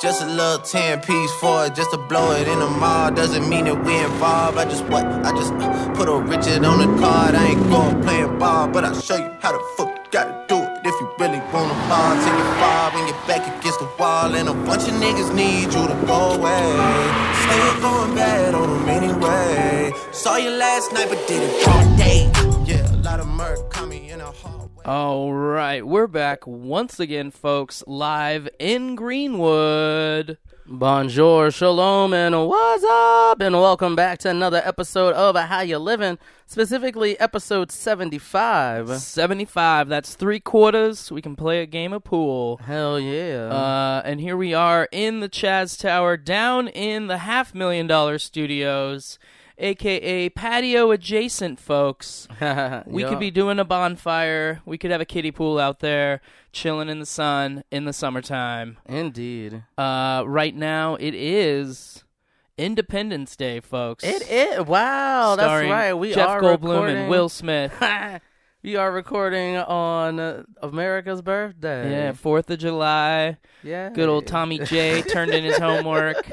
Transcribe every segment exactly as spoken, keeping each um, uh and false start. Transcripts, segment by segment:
Just a little ten piece for it, just to blow it in the mall. Doesn't mean that we involved. I just what? I just uh, put a Richard on the card. I ain't going playing ball, but I'll show you how the fuck you gotta do it. If you really wanna ball, take your ball when you're back against the wall. And a bunch of niggas need you to go away. Still going bad on them anyway. Saw you last night, but did it all day. Yeah, a lot of murk caught me in a hall. All right, we're back once again, folks, live in Greenwood. Bonjour, shalom, and what's up? And welcome back to another episode of How You Living, specifically episode seventy-five. seventy-five, that's three quarters. We can play a game of pool. Hell yeah. Uh, and here we are in the Chaz Tower, down in the half million dollar studios, A K A patio adjacent, folks. We Yo. could be doing a bonfire. We could have a kiddie pool out there, chilling in the sun in the summertime. Indeed. Uh, right now, it is Independence Day, folks. It is. Wow, Starring that's right. We Jeff are Goldblum recording. and Will Smith. We are recording on uh, America's birthday. Yeah, fourth of July. Yeah. Good old Tommy J turned in his homework.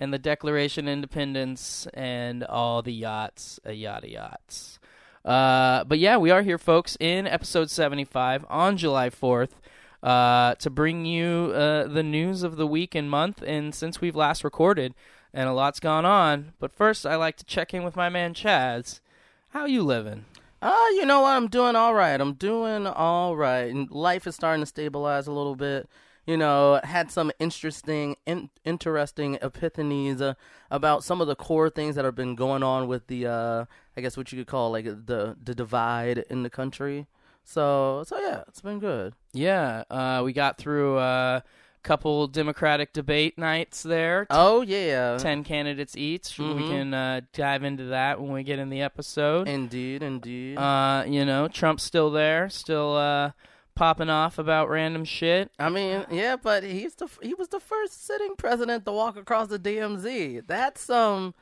And the Declaration of Independence and all the yachts, uh, yada yachts. Uh, but yeah, we are here, folks, in episode seventy-five on July fourth uh, to bring you uh, the news of the week and month and since we've last recorded. And a lot's gone on. But first, I like to check in with my man, Chaz. How you living? Uh, you know what? I'm doing all right. I'm doing all right. And life is starting to stabilize a little bit. You know, had some interesting, in, interesting epiphanies uh, about some of the core things that have been going on with the, uh, I guess what you could call like the the divide in the country. So, so yeah, it's been good. Yeah, uh, we got through a couple Democratic debate nights there. Oh yeah, ten candidates each. Mm-hmm. We can uh, dive into that when we get in the episode. Indeed, indeed. Uh, you know, Trump's still there, still. Uh, popping off about random shit. I mean, yeah, but he's the he was the first sitting president to walk across the D M Z. That's some um,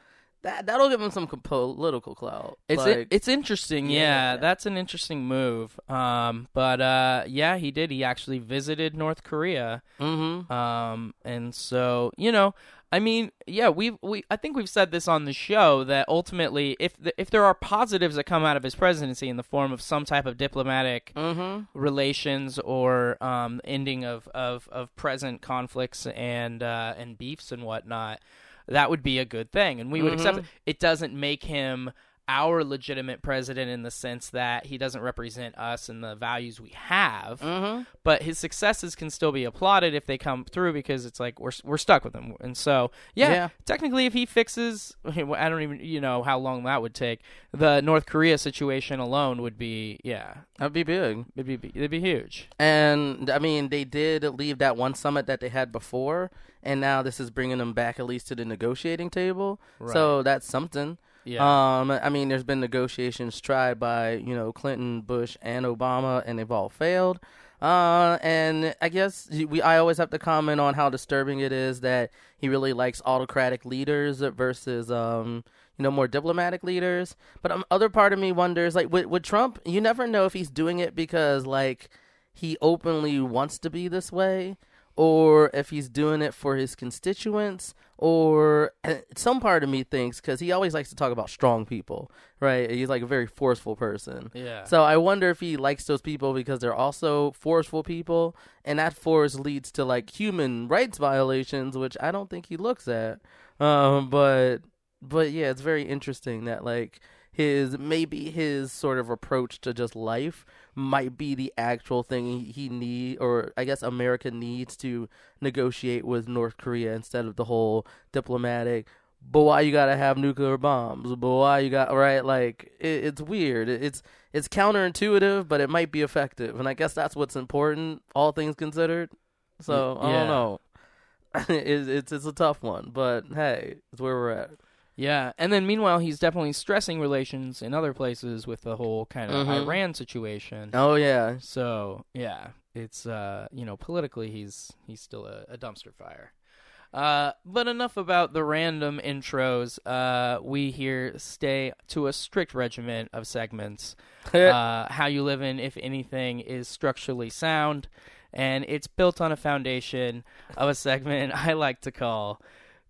that that'll give him some political clout. It's like, it, it's interesting. Yeah, yeah, that's an interesting move. Um, but uh, yeah, he did. He actually visited North Korea. Mm-hmm. Um, and so you know, I mean, yeah, we we I think we've said this on the show that ultimately, if the, if there are positives that come out of his presidency in the form of some type of diplomatic mm-hmm. relations or um, ending of, of, of present conflicts and uh, and beefs and whatnot, that would be a good thing, and we would mm-hmm. accept it. It doesn't make him our legitimate president in the sense that he doesn't represent us and the values we have, mm-hmm. but his successes can still be applauded if they come through because it's like we're we're stuck with them. And so, yeah, yeah. technically if he fixes, I don't even, you know, how long that would take. The North Korea situation alone would be, yeah. That'd be big. It'd be, it'd be huge. And, I mean, they did leave that one summit that they had before, and now this is bringing them back at least to the negotiating table. Right. So that's something. Yeah. Um, I mean, there's been negotiations tried by, you know, Clinton, Bush, and Obama, and they've all failed. Uh, and I guess we I always have to comment on how disturbing it is that he really likes autocratic leaders versus, um, you know, more diplomatic leaders. But um, other part of me wonders, like, with, with Trump, you never know if he's doing it because, like, he openly wants to be this way, or if he's doing it for his constituents, or some part of me thinks, because he always likes to talk about strong people, right? He's like a very forceful person. Yeah. So I wonder if he likes those people because they're also forceful people, and that force leads to like human rights violations, which I don't think he looks at. Um, but but yeah, it's very interesting that like his maybe his sort of approach to just life might be the actual thing he need, or I guess America needs to negotiate with North Korea instead of the whole diplomatic, but why you gotta have nuclear bombs, but why you got, right? Like, it, it's weird. It, it's it's counterintuitive, but it might be effective, and I guess that's what's important, all things considered. So, yeah. I don't know. it, it's, it's a tough one, but hey, it's where we're at. Yeah, and then meanwhile, he's definitely stressing relations in other places with the whole kind of mm-hmm. Iran situation. Oh, yeah. So, yeah, it's, uh, you know, politically, he's he's still a, a dumpster fire. Uh, but enough about the random intros. Uh, we here stay to a strict regimen of segments. uh, How You Living, if anything, is structurally sound. and it's built on a foundation of a segment I like to call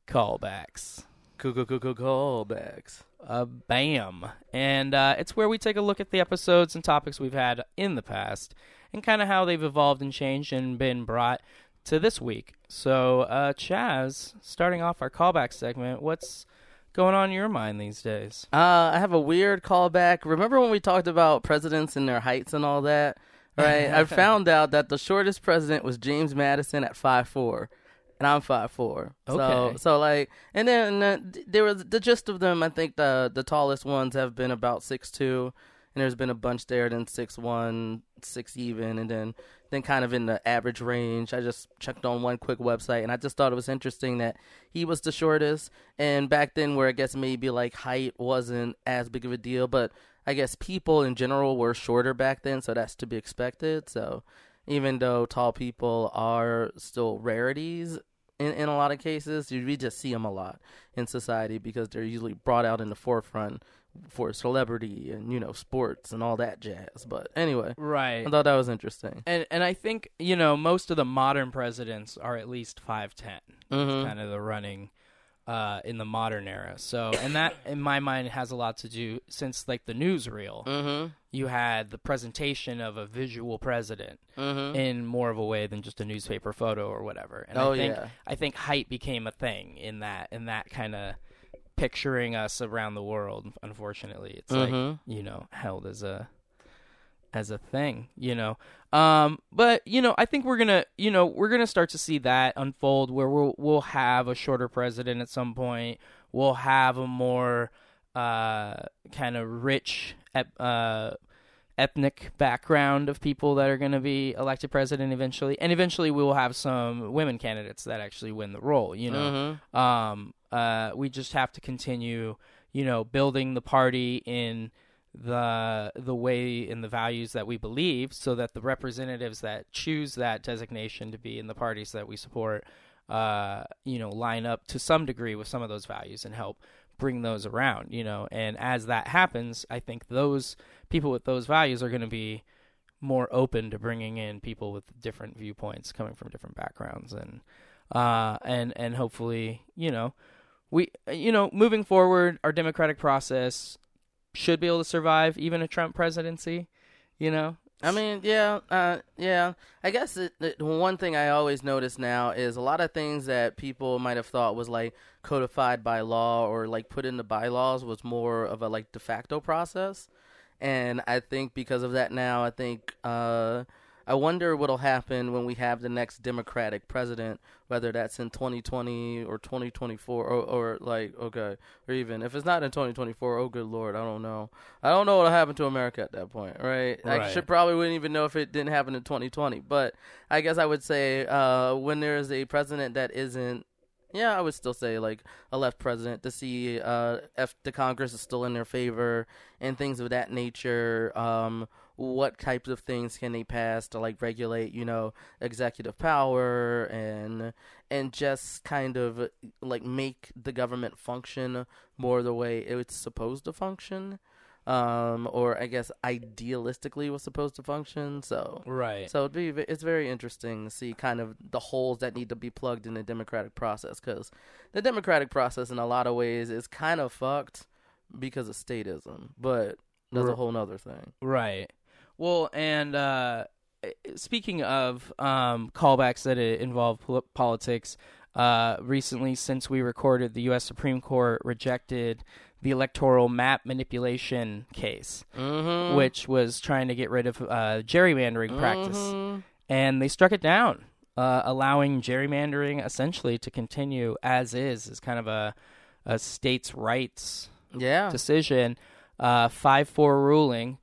callbacks. Callbacks. Uh, bam. And uh, it's where we take a look at the episodes and topics we've had in the past and kind of how they've evolved and changed and been brought to this week. So, uh, Chaz, starting off our callback segment, what's going on in your mind these days? Uh, I have a weird callback. Remember when we talked about presidents and their heights and all that? Right? I found out that the shortest president was James Madison at five foot four. And I'm five foot four. Okay. So, so like, and then uh, there was the gist of them. I think the the tallest ones have been about six two, and there's been a bunch there, then six one, six even, and then, then kind of in the average range. I just checked on one quick website, and I just thought it was interesting that he was the shortest. And back then, where I guess maybe like height wasn't as big of a deal, but I guess people in general were shorter back then, so that's to be expected. So even though tall people are still rarities in, in a lot of cases, we just see them a lot in society because they're usually brought out in the forefront for celebrity and, you know, sports and all that jazz. But anyway, right. I thought that was interesting. And and I think, you know, most of the modern presidents are at least five ten. Mm-hmm. It's kind of the running uh, in the modern era. So, and that, in my mind, has a lot to do since, like, the newsreel. Mm-hmm. You had the presentation of a visual president mm-hmm. in more of a way than just a newspaper photo or whatever. And oh, I think yeah. I think height became a thing in that in that kind of picturing us around the world. Unfortunately, it's mm-hmm. like, you know, held as a as a thing, you know. Um, but you know, I think we're gonna you know we're gonna start to see that unfold where we'll we'll have a shorter president at some point. We'll have a more uh, kind of rich ep- uh, ethnic background of people that are going to be elected president eventually. And eventually we will have some women candidates that actually win the role, you know. Mm-hmm. Um, uh, we just have to continue, you know, building the party in the the way and the values that we believe so that the representatives that choose that designation to be in the parties that we support, uh, you know, line up to some degree with some of those values and help bring those around, you know. And as that happens, I think those people with those values are going to be more open to bringing in people with different viewpoints coming from different backgrounds. And, uh, and, and hopefully, you know, we, you know, moving forward, our democratic process should be able to survive even a Trump presidency, you know? I mean, yeah, uh, yeah. I guess it, it, one thing I always notice now is a lot of things that people might have thought was like codified by law or like put into bylaws was more of a like de facto process. And I think because of that now, I think uh, I wonder what'll happen when we have the next Democratic president, whether that's in twenty twenty or twenty twenty-four or, or like, okay, or even if it's not in twenty twenty-four, oh, good Lord, I don't know. I don't know what'll happen to America at that point, right? right. I should probably wouldn't even know if it didn't happen in twenty twenty. But I guess I would say uh, when there is a president that isn't, yeah, I would still say like a left president to see uh, if the Congress is still in their favor and things of that nature. Um, what types of things can they pass to like regulate, you know, executive power and and just kind of like make the government function more the way it's supposed to function. Um, or I guess idealistically was supposed to function. So right. So it'd be, it's very interesting to see kind of the holes that need to be plugged in the democratic process, because the democratic process in a lot of ways is kind of fucked because of statism, but that's R- a whole nother thing. Right. Well, and uh, speaking of um, callbacks that involve pol- politics, uh, recently since we recorded, the U S Supreme Court rejected the electoral map manipulation case, mm-hmm. which was trying to get rid of uh, gerrymandering mm-hmm. practice. And they struck it down, uh, allowing gerrymandering essentially to continue as is, as kind of a, a states' rights yeah. decision, uh, five four ruling.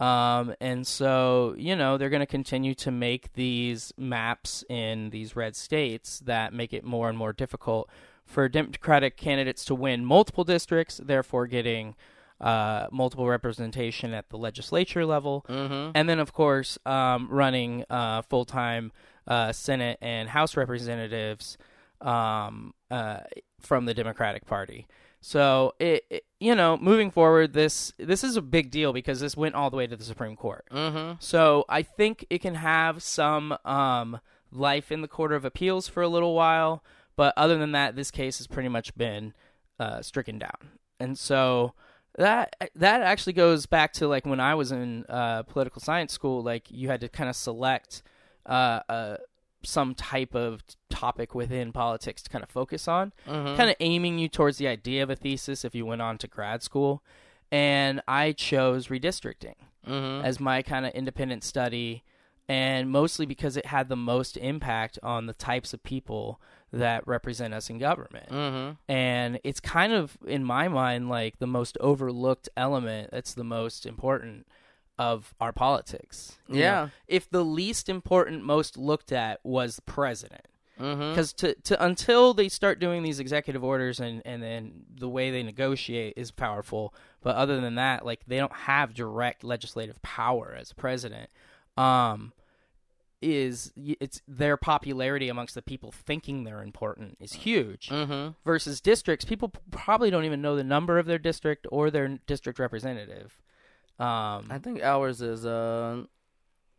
Um, and so, you know, they're going to continue to make these maps in these red states that make it more and more difficult for Democratic candidates to win multiple districts, therefore getting uh, multiple representation at the legislature level. Mm-hmm. And then, of course, um, running uh, full-time uh, Senate and House representatives um, uh, from the Democratic Party. So, it, it, you know, moving forward, this this is a big deal because this went all the way to the Supreme Court. Mm-hmm. So I think it can have some um, life in the Court of Appeals for a little while. But other than that, this case has pretty much been uh, stricken down. And so that that actually goes back to, like, when I was in uh, political science school, like, you had to kind of select uh, a some type of topic within politics to kind of focus on, mm-hmm. kind of aiming you towards the idea of a thesis if you went on to grad school. And I chose redistricting mm-hmm. as my kind of independent study, and mostly because it had the most impact on the types of people that represent us in government. Mm-hmm. And it's kind of, in my mind, like the most overlooked element that's the most important of our politics. Yeah. Know? If the least important, most looked at was the president. Because mm-hmm. to, to until they start doing these executive orders and, and then the way they negotiate is powerful. But other than that, like, they don't have direct legislative power as president. Um, is it's their popularity amongst the people thinking they're important is huge mm-hmm. versus districts. People probably don't even know the number of their district or their district representative. Um, I think ours is, uh,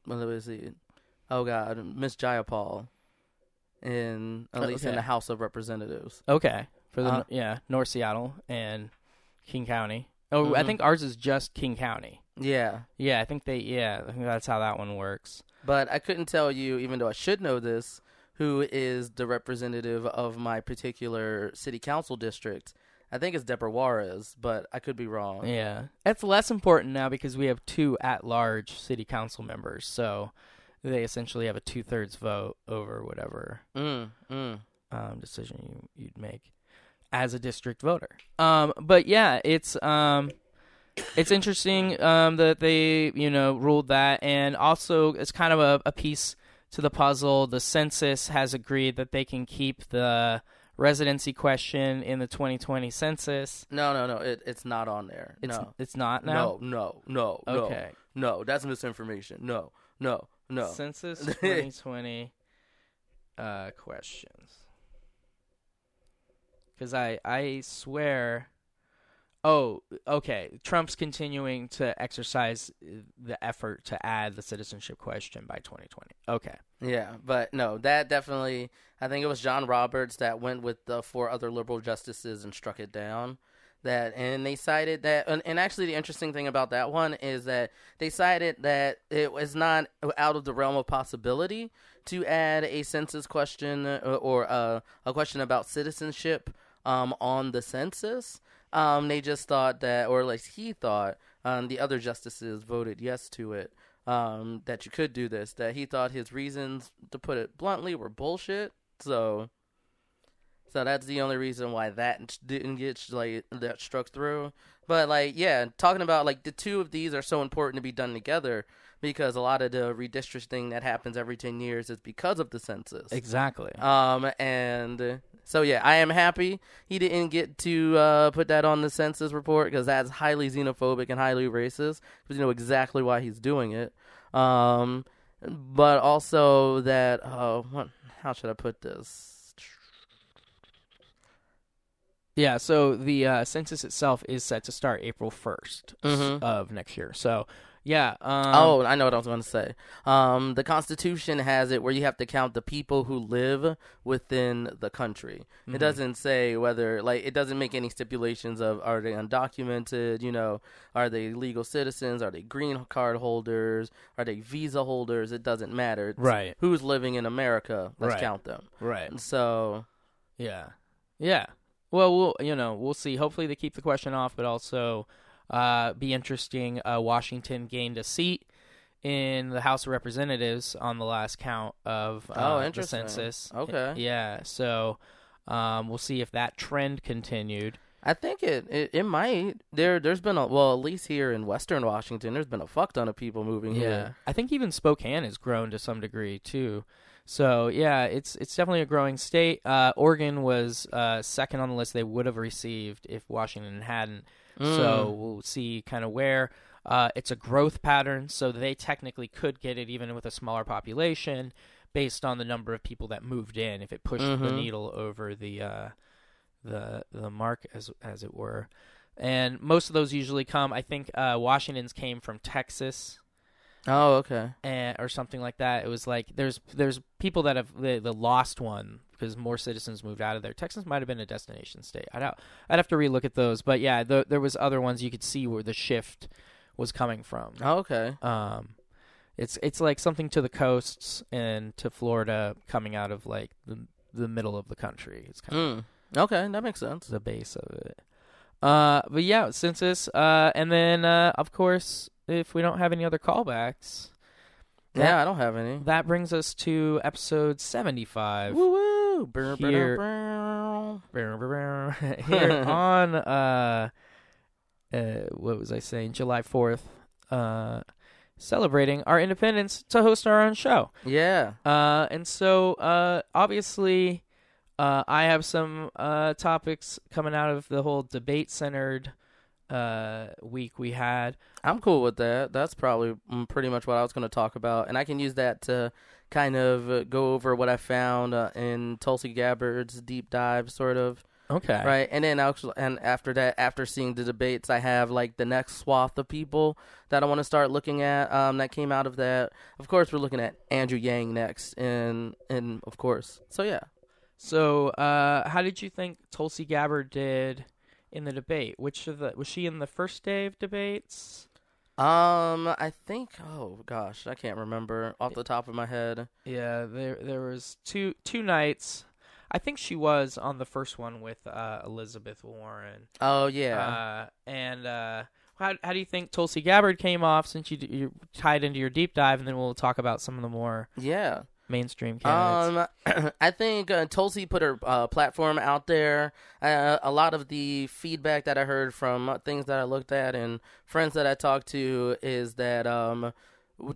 let me see. Oh, God, Miss Jayapal in, at least okay. in the House of Representatives. Okay. For the, uh, yeah, North Seattle and King County. Oh, mm-hmm. I think ours is just King County. Yeah. Yeah, I think they, yeah, I think that's how that one works. But I couldn't tell you, even though I should know this, who is the representative of my particular city council district. I think it's Deborah Juarez, but I could be wrong. Yeah. That's less important now because we have two at-large city council members, so they essentially have a two-thirds vote over whatever mm, mm. Um, decision you, you'd make as a district voter. Um, but, yeah, it's um, it's interesting um, that they, you know, ruled that, and also it's kind of a, a piece to the puzzle. The census has agreed that they can keep the residency question in the twenty twenty census. No, no, no. It, it's not on there. It's, no. It's not now? No, no, no, okay. no. No, that's misinformation. No, no, no. Census twenty twenty uh, questions. Because I, I swear... Oh, okay. Trump's continuing to exercise the effort to add the citizenship question by twenty twenty. Okay. Yeah, but no, that definitely, I think it was John Roberts that went with the four other liberal justices and struck it down. That and they cited that, and, and actually the interesting thing about that one is that they cited that it was not out of the realm of possibility to add a census question or, or uh, a question about citizenship um, on the census. Um, they just thought that, or at least he thought, um, the other justices voted yes to it, um, that you could do this, that he thought his reasons, to put it bluntly, were bullshit. So so that's the only reason why that didn't get, like, that struck through. But, like, yeah, talking about, like, the two of these are so important to be done together because a lot of the redistricting that happens every ten years is because of the census. Exactly. Um, and... So, yeah, I am happy he didn't get to uh, put that on the census report because that's highly xenophobic and highly racist because you know exactly why he's doing it. Um, but also that uh, what, how should I put this? Yeah, so the uh, census itself is set to start April first mm-hmm. of next year. So, yeah. Um, oh, I know what I was going to say. Um, the Constitution has it where you have to count the people who live within the country. Mm-hmm. It doesn't say whether, like, it doesn't make any stipulations of are they undocumented, you know, are they legal citizens, are they green card holders, are they visa holders? It doesn't matter. It's right. Who's living in America? Let's right. count them. Right. So. Yeah. Yeah. Well, we'll, you know, we'll see. Hopefully they keep the question off, but also. Uh, be interesting. Uh, Washington gained a seat in the House of Representatives on the last count of uh, oh, the census. Okay. Yeah. So um, we'll see if that trend continued. I think it, it, it might. There, there's been a, well, at least here in Western Washington, there's been a fuck ton of people moving yeah. here. I think even Spokane has grown to some degree too. So yeah, it's it's definitely a growing state. Uh, Oregon was uh, second on the list they would have received if Washington hadn't. Mm. So we'll see kind of where uh, it's a growth pattern. So they technically could get it even with a smaller population based on the number of people that moved in if it pushed mm-hmm. the needle over the uh, the the mark, as as it were. And most of those usually come, I think uh, Washington's came from Texas. Oh, okay. And, or something like that. It was like there's there's people that have the, the lost one because more citizens moved out of there. Texas might have been a destination state. I'd, I'd have to relook at those. But, yeah, the, there was other ones you could see where the shift was coming from. Oh, okay. Um, it's it's like something to the coasts and to Florida coming out of, like, the, the middle of the country. It's kind mm. of okay, that makes sense. The base of it. Uh, but, yeah, census. Uh, and then, uh, of course... if we don't have any other callbacks. Yeah, that, I don't have any. That brings us to episode seventy-five. Woo-woo! Here, here on, uh, uh, what was I saying, July fourth, uh, celebrating our independence to host our own show. Yeah. Uh, and so, uh, obviously, uh, I have some uh, topics coming out of the whole debate-centered uh week we had. I'm cool with that. That's probably pretty much what I was going to talk about, and I can use that to kind of go over what I found uh, in Tulsi Gabbard's deep dive, sort of. Okay. Right, and then actually, and after that, after seeing the debates, I have like the next swath of people that I want to start looking at. Um, that came out of that. Of course, we're looking at Andrew Yang next, and and of course, so yeah. So, uh, how did you think Tulsi Gabbard did in the debate? Which of the was she in the first day of debates? Um, I think. Oh gosh, I can't remember off the top of my head. Yeah, there there was two two nights. I think she was on the first one with uh, Elizabeth Warren. Oh yeah. Uh, and uh, how how do you think Tulsi Gabbard came off since you you tied into your deep dive, and then we'll talk about some of the more yeah mainstream candidates. Um, I think uh, Tulsi put her uh, platform out there. Uh, a lot of the feedback that I heard from things that I looked at and friends that I talked to is that um,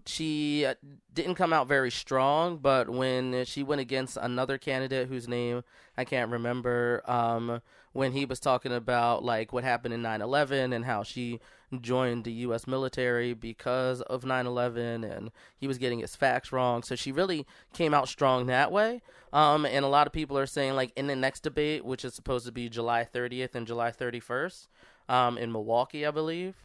she didn't come out very strong, but when she went against another candidate whose name I can't remember, um, when he was talking about like what happened in nine eleven and how she joined the U S military because of nine eleven, and he was getting his facts wrong. So she really came out strong that way. Um, and a lot of people are saying, like, in the next debate, which is supposed to be July thirtieth and July thirty-first um, in Milwaukee, I believe,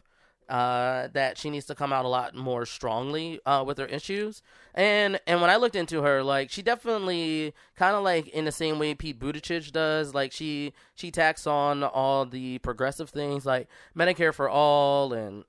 uh, that she needs to come out a lot more strongly uh, with her issues. And and when I looked into her, like, she definitely kind of like in the same way Pete Buttigieg does, like she she tacks on all the progressive things like Medicare for all and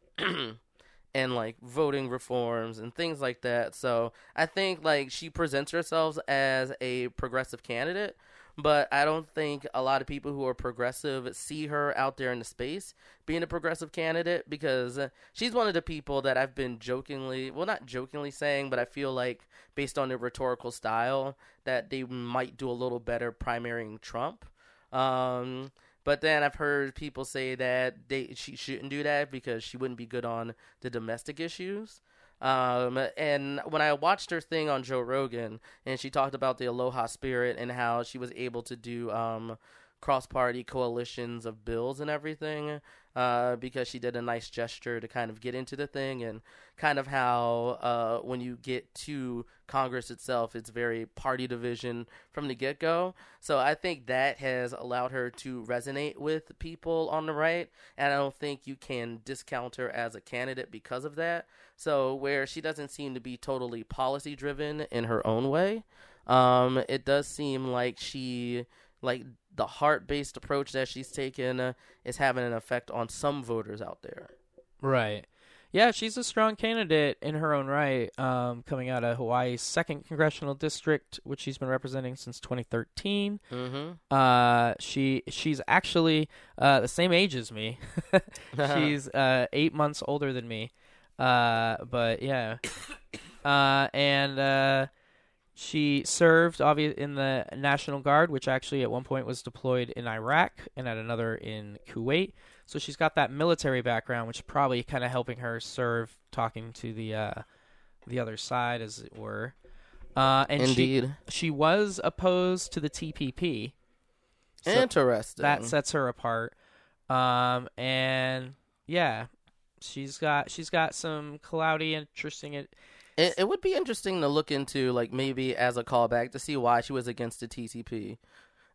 and like voting reforms and things like that. So I think like she presents herself as a progressive candidate, but I don't think a lot of people who are progressive see her out there in the space being a progressive candidate, because she's one of the people that I've been jokingly, well, not jokingly saying, but I feel like based on their rhetorical style that they might do a little better primarying Trump. Um, but then I've heard people say that they she shouldn't do that because she wouldn't be good on the domestic issues. Um, and when I watched her thing on Joe Rogan, and she talked about the Aloha spirit and how she was able to do, um, cross-party coalitions of bills and everything, uh, because she did a nice gesture to kind of get into the thing, and kind of how, uh, when you get to Congress itself, it's very party division from the get-go. So I think that has allowed her to resonate with people on the right, and I don't think you can discount her as a candidate because of that. So where she doesn't seem to be totally policy-driven in her own way, um, it does seem like she, like, the heart-based approach that she's taken uh, is having an effect on some voters out there. Right. Yeah, she's a strong candidate in her own right, um, coming out of Hawaii's second Congressional District, which she's been representing since twenty thirteen. Mm-hmm. Uh, she She's actually uh, the same age as me. She's uh, eight months older than me. Uh, but, yeah. uh, and... Uh, She served obviously in the National Guard, which actually at one point was deployed in Iraq and at another in Kuwait. So she's got that military background, which is probably kind of helping her serve, talking to the uh, the other side, as it were. Uh, and Indeed. She, she was opposed to the T P P. So interesting. That sets her apart. Um, and yeah, she's got she's got some cloudy, interesting. It, It, it would be interesting to look into, like, maybe as a callback to see why she was against the T P P.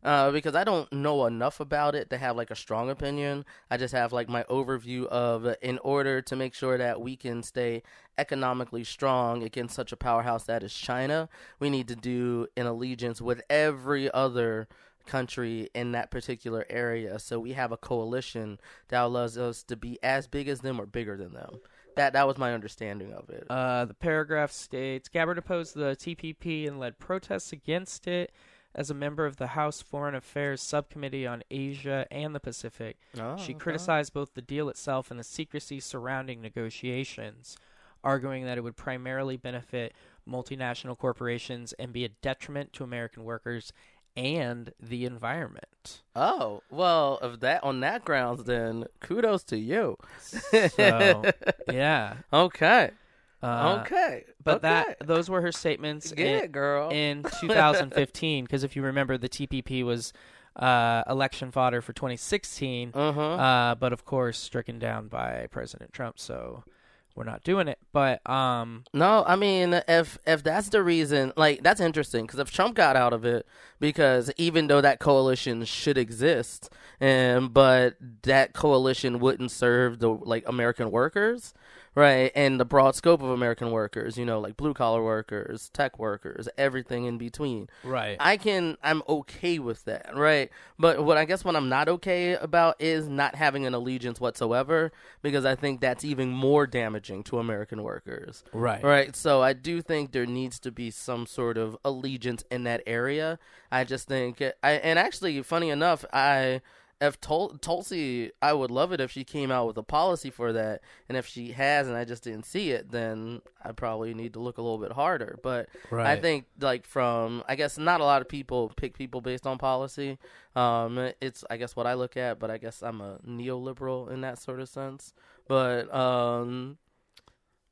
uh, because I don't know enough about it to have like a strong opinion. I just have like my overview of uh, in order to make sure that we can stay economically strong against such a powerhouse that is China, we need to do an allegiance with every other country in that particular area, so we have a coalition that allows us to be as big as them or bigger than them. That that was my understanding of it. Uh, the paragraph states, Gabbard opposed the T P P and led protests against it as a member of the House Foreign Affairs Subcommittee on Asia and the Pacific. Oh, she okay. criticized both the deal itself and the secrecy surrounding negotiations, arguing that it would primarily benefit multinational corporations and be a detriment to American workers and the environment. Oh, well, of that on that grounds, then kudos to you. So, yeah. Okay. Uh, okay. But okay. that those were her statements yeah, in, girl. in two thousand fifteen, because if you remember, the T P P was uh, election fodder for twenty sixteen, uh-huh. uh, but of course stricken down by President Trump, so we're not doing it. But um no I mean if if that's the reason, like, that's interesting, because if Trump got out of it, because even though that coalition should exist, and but that coalition wouldn't serve the like American workers, right, and the broad scope of American workers, you know, like blue collar workers, tech workers, everything in between, right? I can I'm okay with that, right? But what I guess what I'm not okay about is not having an allegiance whatsoever, because I think that's even more damaging to American workers, right? Right. So I do think there needs to be some sort of allegiance in that area. I just think, I and actually, funny enough, I. If Tol- Tulsi, I would love it if she came out with a policy for that, and if she has and I just didn't see it, then I probably need to look a little bit harder. But right. I think, like, from, I guess not a lot of people pick people based on policy. Um, it's, I guess, what I look at, but I guess I'm a neoliberal in that sort of sense. But, um...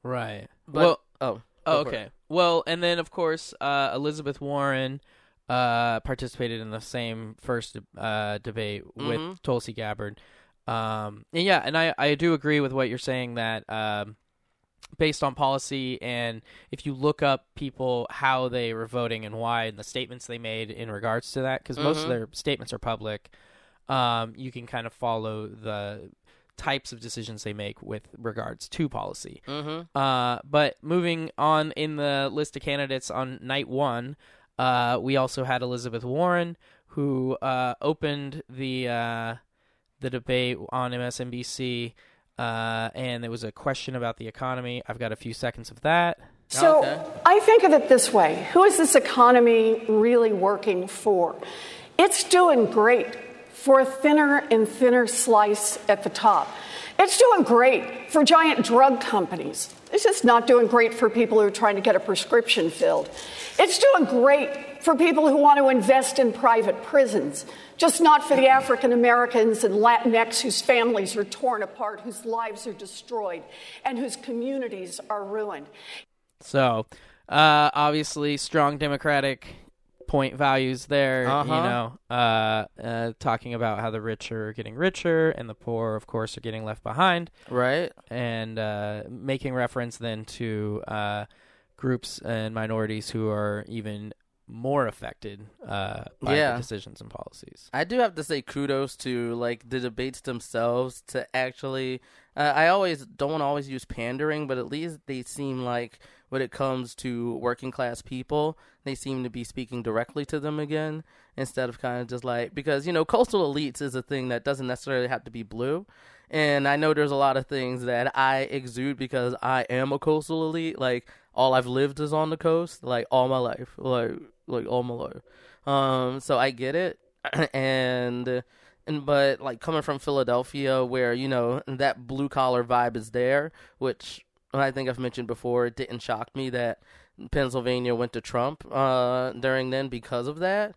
Right. But, well, oh. oh okay. Well, and then, of course, uh, Elizabeth Warren... Uh, participated in the same first uh, debate with mm-hmm. Tulsi Gabbard. Um, and yeah, and I, I do agree with what you're saying, that um, based on policy, and if you look up people, how they were voting and why, and the statements they made in regards to that, because mm-hmm. most of their statements are public, um, you can kind of follow the types of decisions they make with regards to policy. Mm-hmm. Uh, but moving on in the list of candidates on night one, Uh, we also had Elizabeth Warren, who uh, opened the uh, the debate on M S N B C, uh, and there was a question about the economy. I've got a few seconds of that. So okay. I think of it this way. Who is this economy really working for? It's doing great for a thinner and thinner slice at the top. It's doing great for giant drug companies. It's just not doing great for people who are trying to get a prescription filled. It's doing great for people who want to invest in private prisons, just not for the African Americans and Latinx whose families are torn apart, whose lives are destroyed, and whose communities are ruined. So, uh, obviously, strong Democratic point values there, uh-huh. you know, uh, uh, talking about how the rich are getting richer and the poor, of course, are getting left behind. Right. And uh, making reference then to uh, groups and minorities who are even more affected uh, by yeah. the decisions and policies. I do have to say kudos to, like, the debates themselves to actually uh, – I always don't always use pandering, but at least they seem like – when it comes to working class people, they seem to be speaking directly to them again, instead of kind of just like, because, you know, coastal elites is a thing that doesn't necessarily have to be blue. And I know there's a lot of things that I exude because I am a coastal elite. Like, all I've lived is on the coast, like all my life, like, like all my life. Um, so I get it. and, And, but like coming from Philadelphia, where, you know, that blue collar vibe is there, which, I think I've mentioned before, it didn't shock me that Pennsylvania went to Trump uh, during then because of that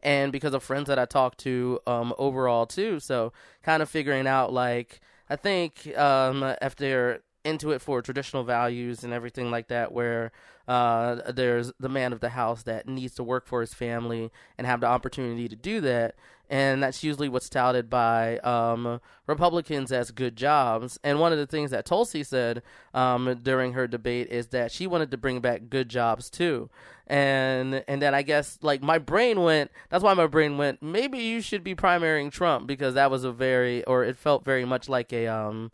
and because of friends that I talked to um, overall, too. So kind of figuring out, like, I think um, after into it for traditional values and everything like that, where uh, there's the man of the house that needs to work for his family and have the opportunity to do that. And that's usually what's touted by um, Republicans as good jobs. And one of the things that Tulsi said um, during her debate is that she wanted to bring back good jobs too. And and then I guess like my brain went, that's why my brain went, maybe you should be primarying Trump, because that was a very, or it felt very much like a, um,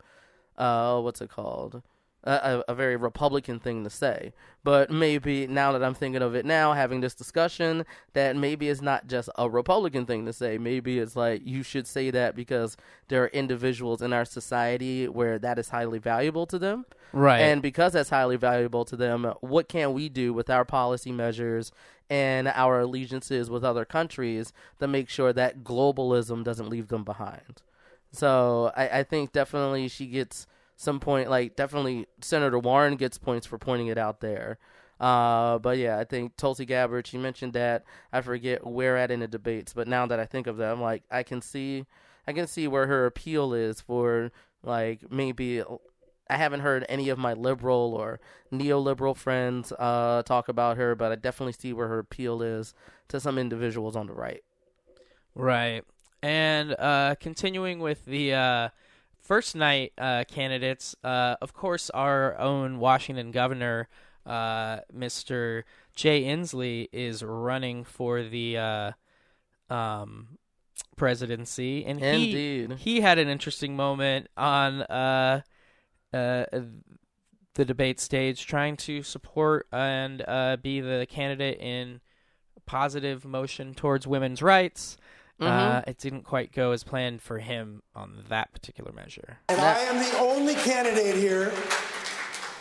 Uh, what's it called? A, a very Republican thing to say. But maybe now that I'm thinking of it now, having this discussion, that maybe it's not just a Republican thing to say. Maybe it's like you should say that because there are individuals in our society where that is highly valuable to them. Right. And because that's highly valuable to them, what can we do with our policy measures and our allegiances with other countries to make sure that globalism doesn't leave them behind? So I, I think definitely she gets some point, like definitely Senator Warren gets points for pointing it out there. Uh, but yeah, I think Tulsi Gabbard, she mentioned that. I forget where at in the debates, but now that I think of that, I'm like, I can see, I can see where her appeal is for like maybe. I haven't heard any of my liberal or neoliberal friends uh, talk about her, but I definitely see where her appeal is to some individuals on the right. Right. And uh, continuing with the uh, first night uh, candidates, uh, of course, our own Washington governor, uh, Mister Jay Inslee, is running for the uh, um, presidency. And Indeed. He, he had an interesting moment on uh, uh, the debate stage, trying to support and uh, be the candidate in positive motion towards women's rights. Uh, it didn't quite go as planned for him on that particular measure. And I am the only candidate here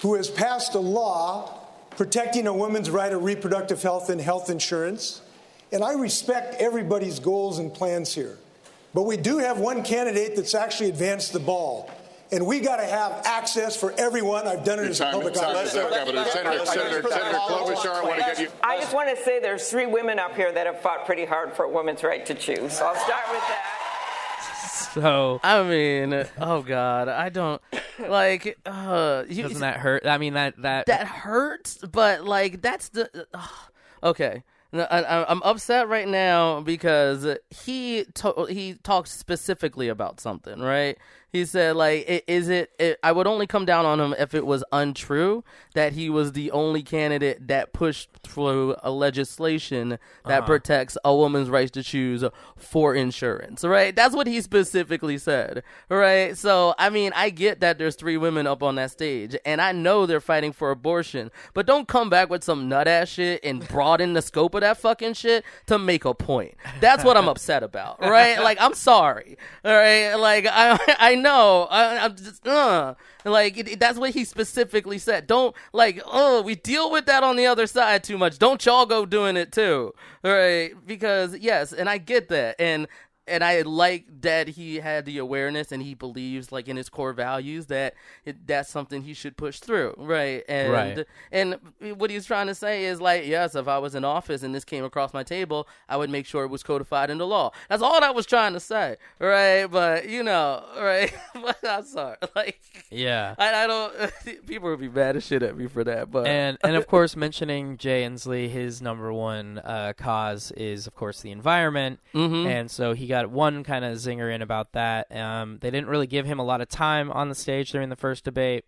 who has passed a law protecting a woman's right to reproductive health and health insurance. And I respect everybody's goals and plans here. But we do have one candidate that's actually advanced the ball. And we got to have access for everyone. I've done it as a public office. Senator Klobuchar, I want to get you. I just want to say there's three women up here that have fought pretty hard for a woman's right to choose. So I'll start with that. So, I mean, oh, God, I don't, like, uh, you, doesn't that hurt? I mean, that, that, that hurts, but, like, that's the, uh, okay. No, I, I'm upset right now because he to- he talked specifically about something, right? He said, like, is it, it – I would only come down on him if it was untrue that he was the only candidate that pushed through a legislation that uh-huh. protects a woman's rights to choose for insurance, right? That's what he specifically said, right? So, I mean, I get that there's three women up on that stage, and I know they're fighting for abortion, but don't come back with some nut-ass shit and broaden the scope of that fucking shit to make a point. That's what I'm upset about, right? Like, I'm sorry, all right? Like, I I know, I, I'm just, uh, like, it, it, that's what he specifically said. Don't, like, oh, uh, we deal with that on the other side too much. Don't y'all go doing it too, right? Because, yes, and I get that, and And I like that he had the awareness and he believes, like, in his core values that it, that's something he should push through, right? And right. and what he's trying to say is, like, yes, if I was in office and this came across my table, I would make sure it was codified into law. That's all I was trying to say, right? But, you know, right? But I'm sorry. Like, yeah. I, I don't – people would be mad as shit at me for that. But And, and of course, mentioning Jay Inslee, his number one uh, cause is, of course, the environment. Mm-hmm. And so he got one kind of zinger in about that. Um, they didn't really give him a lot of time on the stage during the first debate.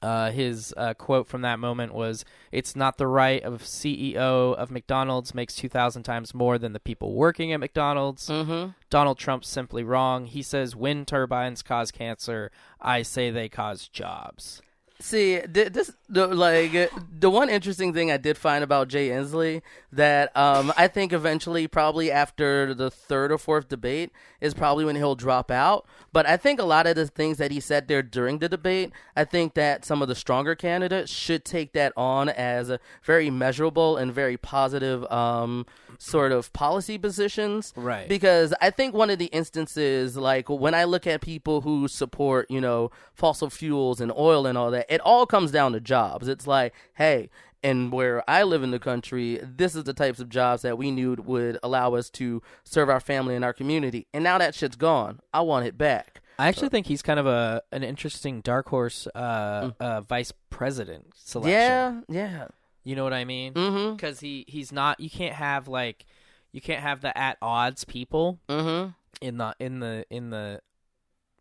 Uh, his uh, quote from that moment was, "It's not the right of C E O of McDonald's makes two thousand times more than the people working at McDonald's." Mm-hmm. "Donald Trump's simply wrong. He says wind turbines cause cancer. I say they cause jobs." See, this the, like the one interesting thing I did find about Jay Inslee that um, I think eventually, probably after the third or fourth debate, is probably when he'll drop out. But I think a lot of the things that he said there during the debate, I think that some of the stronger candidates should take that on as a very measurable and very positive um, sort of policy positions. Right. Because I think one of the instances, like when I look at people who support, you know, fossil fuels and oil and all that, it all comes down to jobs. It's like, hey, and where I live in the country, this is the types of jobs that we knew would allow us to serve our family and our community. And now that shit's gone. I want it back. I actually so. think he's kind of a an interesting dark horse uh, mm. uh, vice president selection. Yeah, yeah. You know what I mean? Because mm-hmm. he, he's not. You can't have like you can't have the at odds people mm-hmm. in the in the in the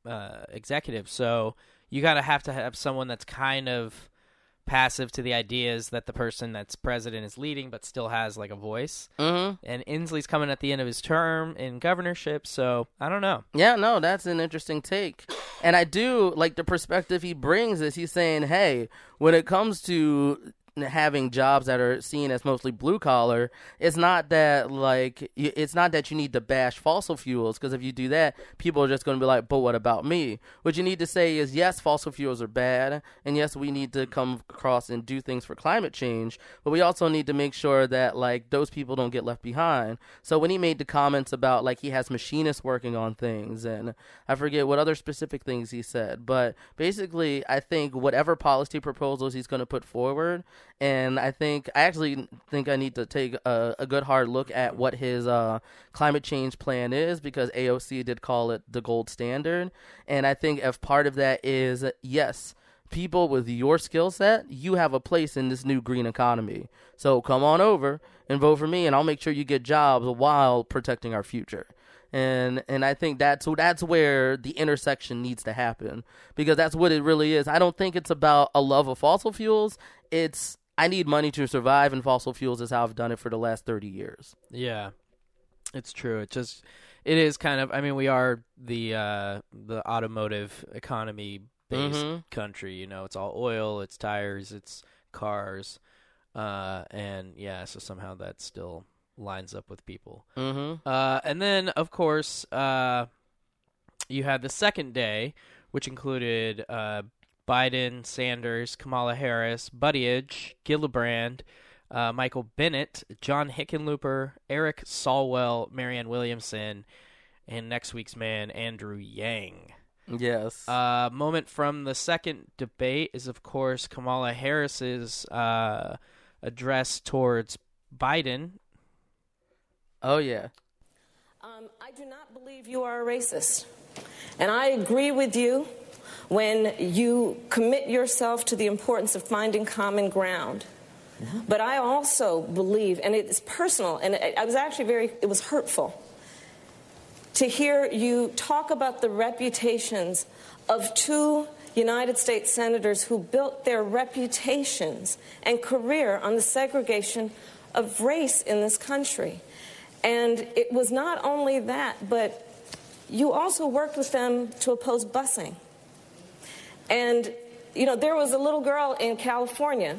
uh, executive. So you gotta have to have someone that's kind of passive to the ideas that the person that's president is leading, but still has like a voice. Mm-hmm. And Inslee's coming at the end of his term in governorship, so I don't know. Yeah, no, that's an interesting take. And I do like the perspective he brings is he's saying, hey, when it comes to having jobs that are seen as mostly blue collar, it's not that like it's not that you need to bash fossil fuels, because if you do that, people are just going to be like, but what about me? What you need to say is, yes, fossil fuels are bad, and yes, we need to come across and do things for climate change, but we also need to make sure that like those people don't get left behind. So when he made the comments about like he has machinists working on things, and I forget what other specific things he said, but basically I think whatever policy proposals he's going to put forward. And I think I actually think I need to take a, a good hard look at what his uh, climate change plan is, because A O C did call it the gold standard. And I think if part of that is, yes, people with your skill set, you have a place in this new green economy. So come on over and vote for me, and I'll make sure you get jobs while protecting our future. And and I think that's that's where the intersection needs to happen, because that's what it really is. I don't think it's about a love of fossil fuels. It's I need money to survive, and fossil fuels is how I've done it for the last thirty years. Yeah, it's true. It just it is kind of I mean, we are the uh, the automotive economy based mm-hmm. country. You know, it's all oil, it's tires, it's cars. Uh, and yeah, so somehow that's still lines up with people. Mm-hmm. Uh, and then, of course, uh, you had the second day, which included uh, Biden, Sanders, Kamala Harris, Buttigieg, Gillibrand, uh, Michael Bennett, John Hickenlooper, Eric Solwell, Marianne Williamson, and next week's man, Andrew Yang. Yes. Uh, moment from the second debate is, of course, Kamala Harris's uh, address towards Biden. Oh, yeah. Um, I do not believe you are a racist. And I agree with you when you commit yourself to the importance of finding common ground. Mm-hmm. But I also believe, and it's personal, and I was actually very, it was hurtful to hear you talk about the reputations of two United States senators who built their reputations and career on the segregation of race in this country. And it was not only that, but you also worked with them to oppose busing. And, you know, there was a little girl in California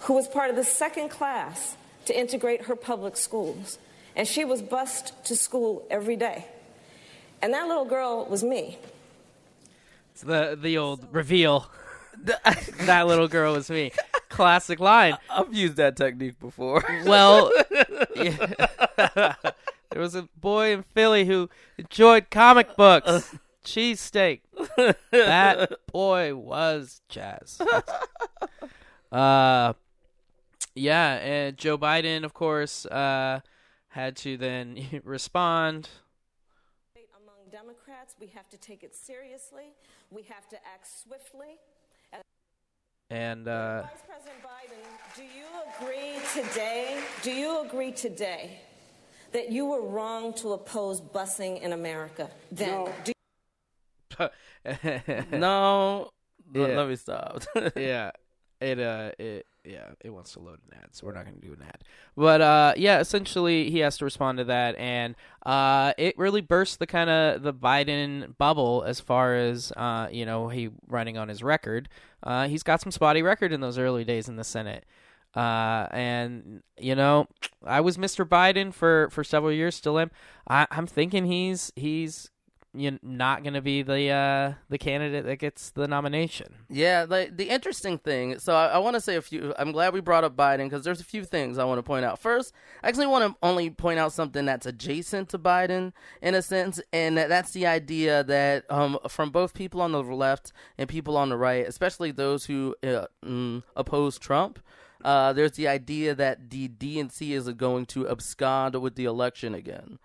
who was part of the second class to integrate her public schools. And she was bused to school every day. And that little girl was me. It's the, the old so, reveal. That little girl was me. Classic line. I, I've used that technique before. Well... Yeah. There was a boy in Philly who enjoyed comic books, uh, cheesesteak. That boy was Jazz. uh, yeah, and Joe Biden, of course, uh, had to then respond. Among Democrats, we have to take it seriously. We have to act swiftly. And uh, Vice President Biden, do you agree today? Do you agree today that you were wrong to oppose busing in America? Then, no. Do you- no. Yeah. L- let me stop. yeah, it. Uh, it. Yeah, it wants to load an ad, so we're not going to do an ad. But uh, yeah, essentially, he has to respond to that, and uh, it really burst the kind of the Biden bubble as far as uh, you know, he running on his record. Uh, he's got some spotty record in those early days in the Senate. Uh, and, you know, I was Mister Biden for, for several years, still am. I, I'm thinking he's he's you know, not going to be the uh, the candidate that gets the nomination. Yeah, like the interesting thing. So I, I want to say a few. I'm glad we brought up Biden, because there's a few things I want to point out. First, I actually want to only point out something that's adjacent to Biden in a sense. And that, that's the idea that um, from both people on the left and people on the right, especially those who uh, mm, oppose Trump. Uh, there's the idea that the D N C is going to abscond with the election again.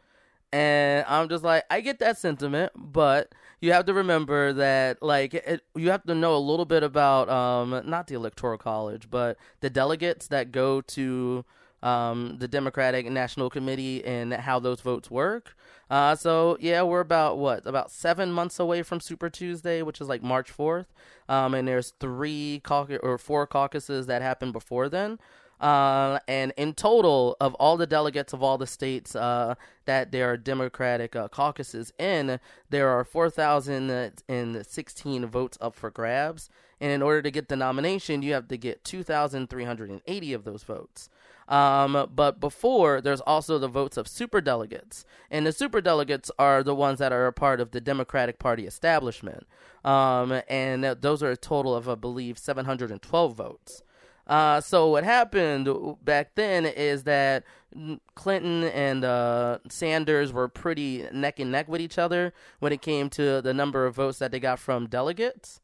And I'm just like, I get that sentiment, but you have to remember that, like, it, you have to know a little bit about um, not the Electoral College, but the delegates that go to um, the Democratic National Committee and how those votes work. Uh, so, yeah, we're about, what, about seven months away from Super Tuesday, which is like March fourth. Um, and there's three caucus or four caucuses that happen before then. Uh, and in total, of all the delegates of all the states uh, that there are Democratic uh, caucuses in, there are four thousand sixteen votes up for grabs. And in order to get the nomination, you have to get two thousand three hundred eighty of those votes. Um, but before, there's also the votes of superdelegates. And the superdelegates are the ones that are a part of the Democratic Party establishment. Um, and those are a total of, I believe, seven hundred twelve votes. Uh, so what happened back then is that Clinton and uh, Sanders were pretty neck and neck with each other when it came to the number of votes that they got from delegates.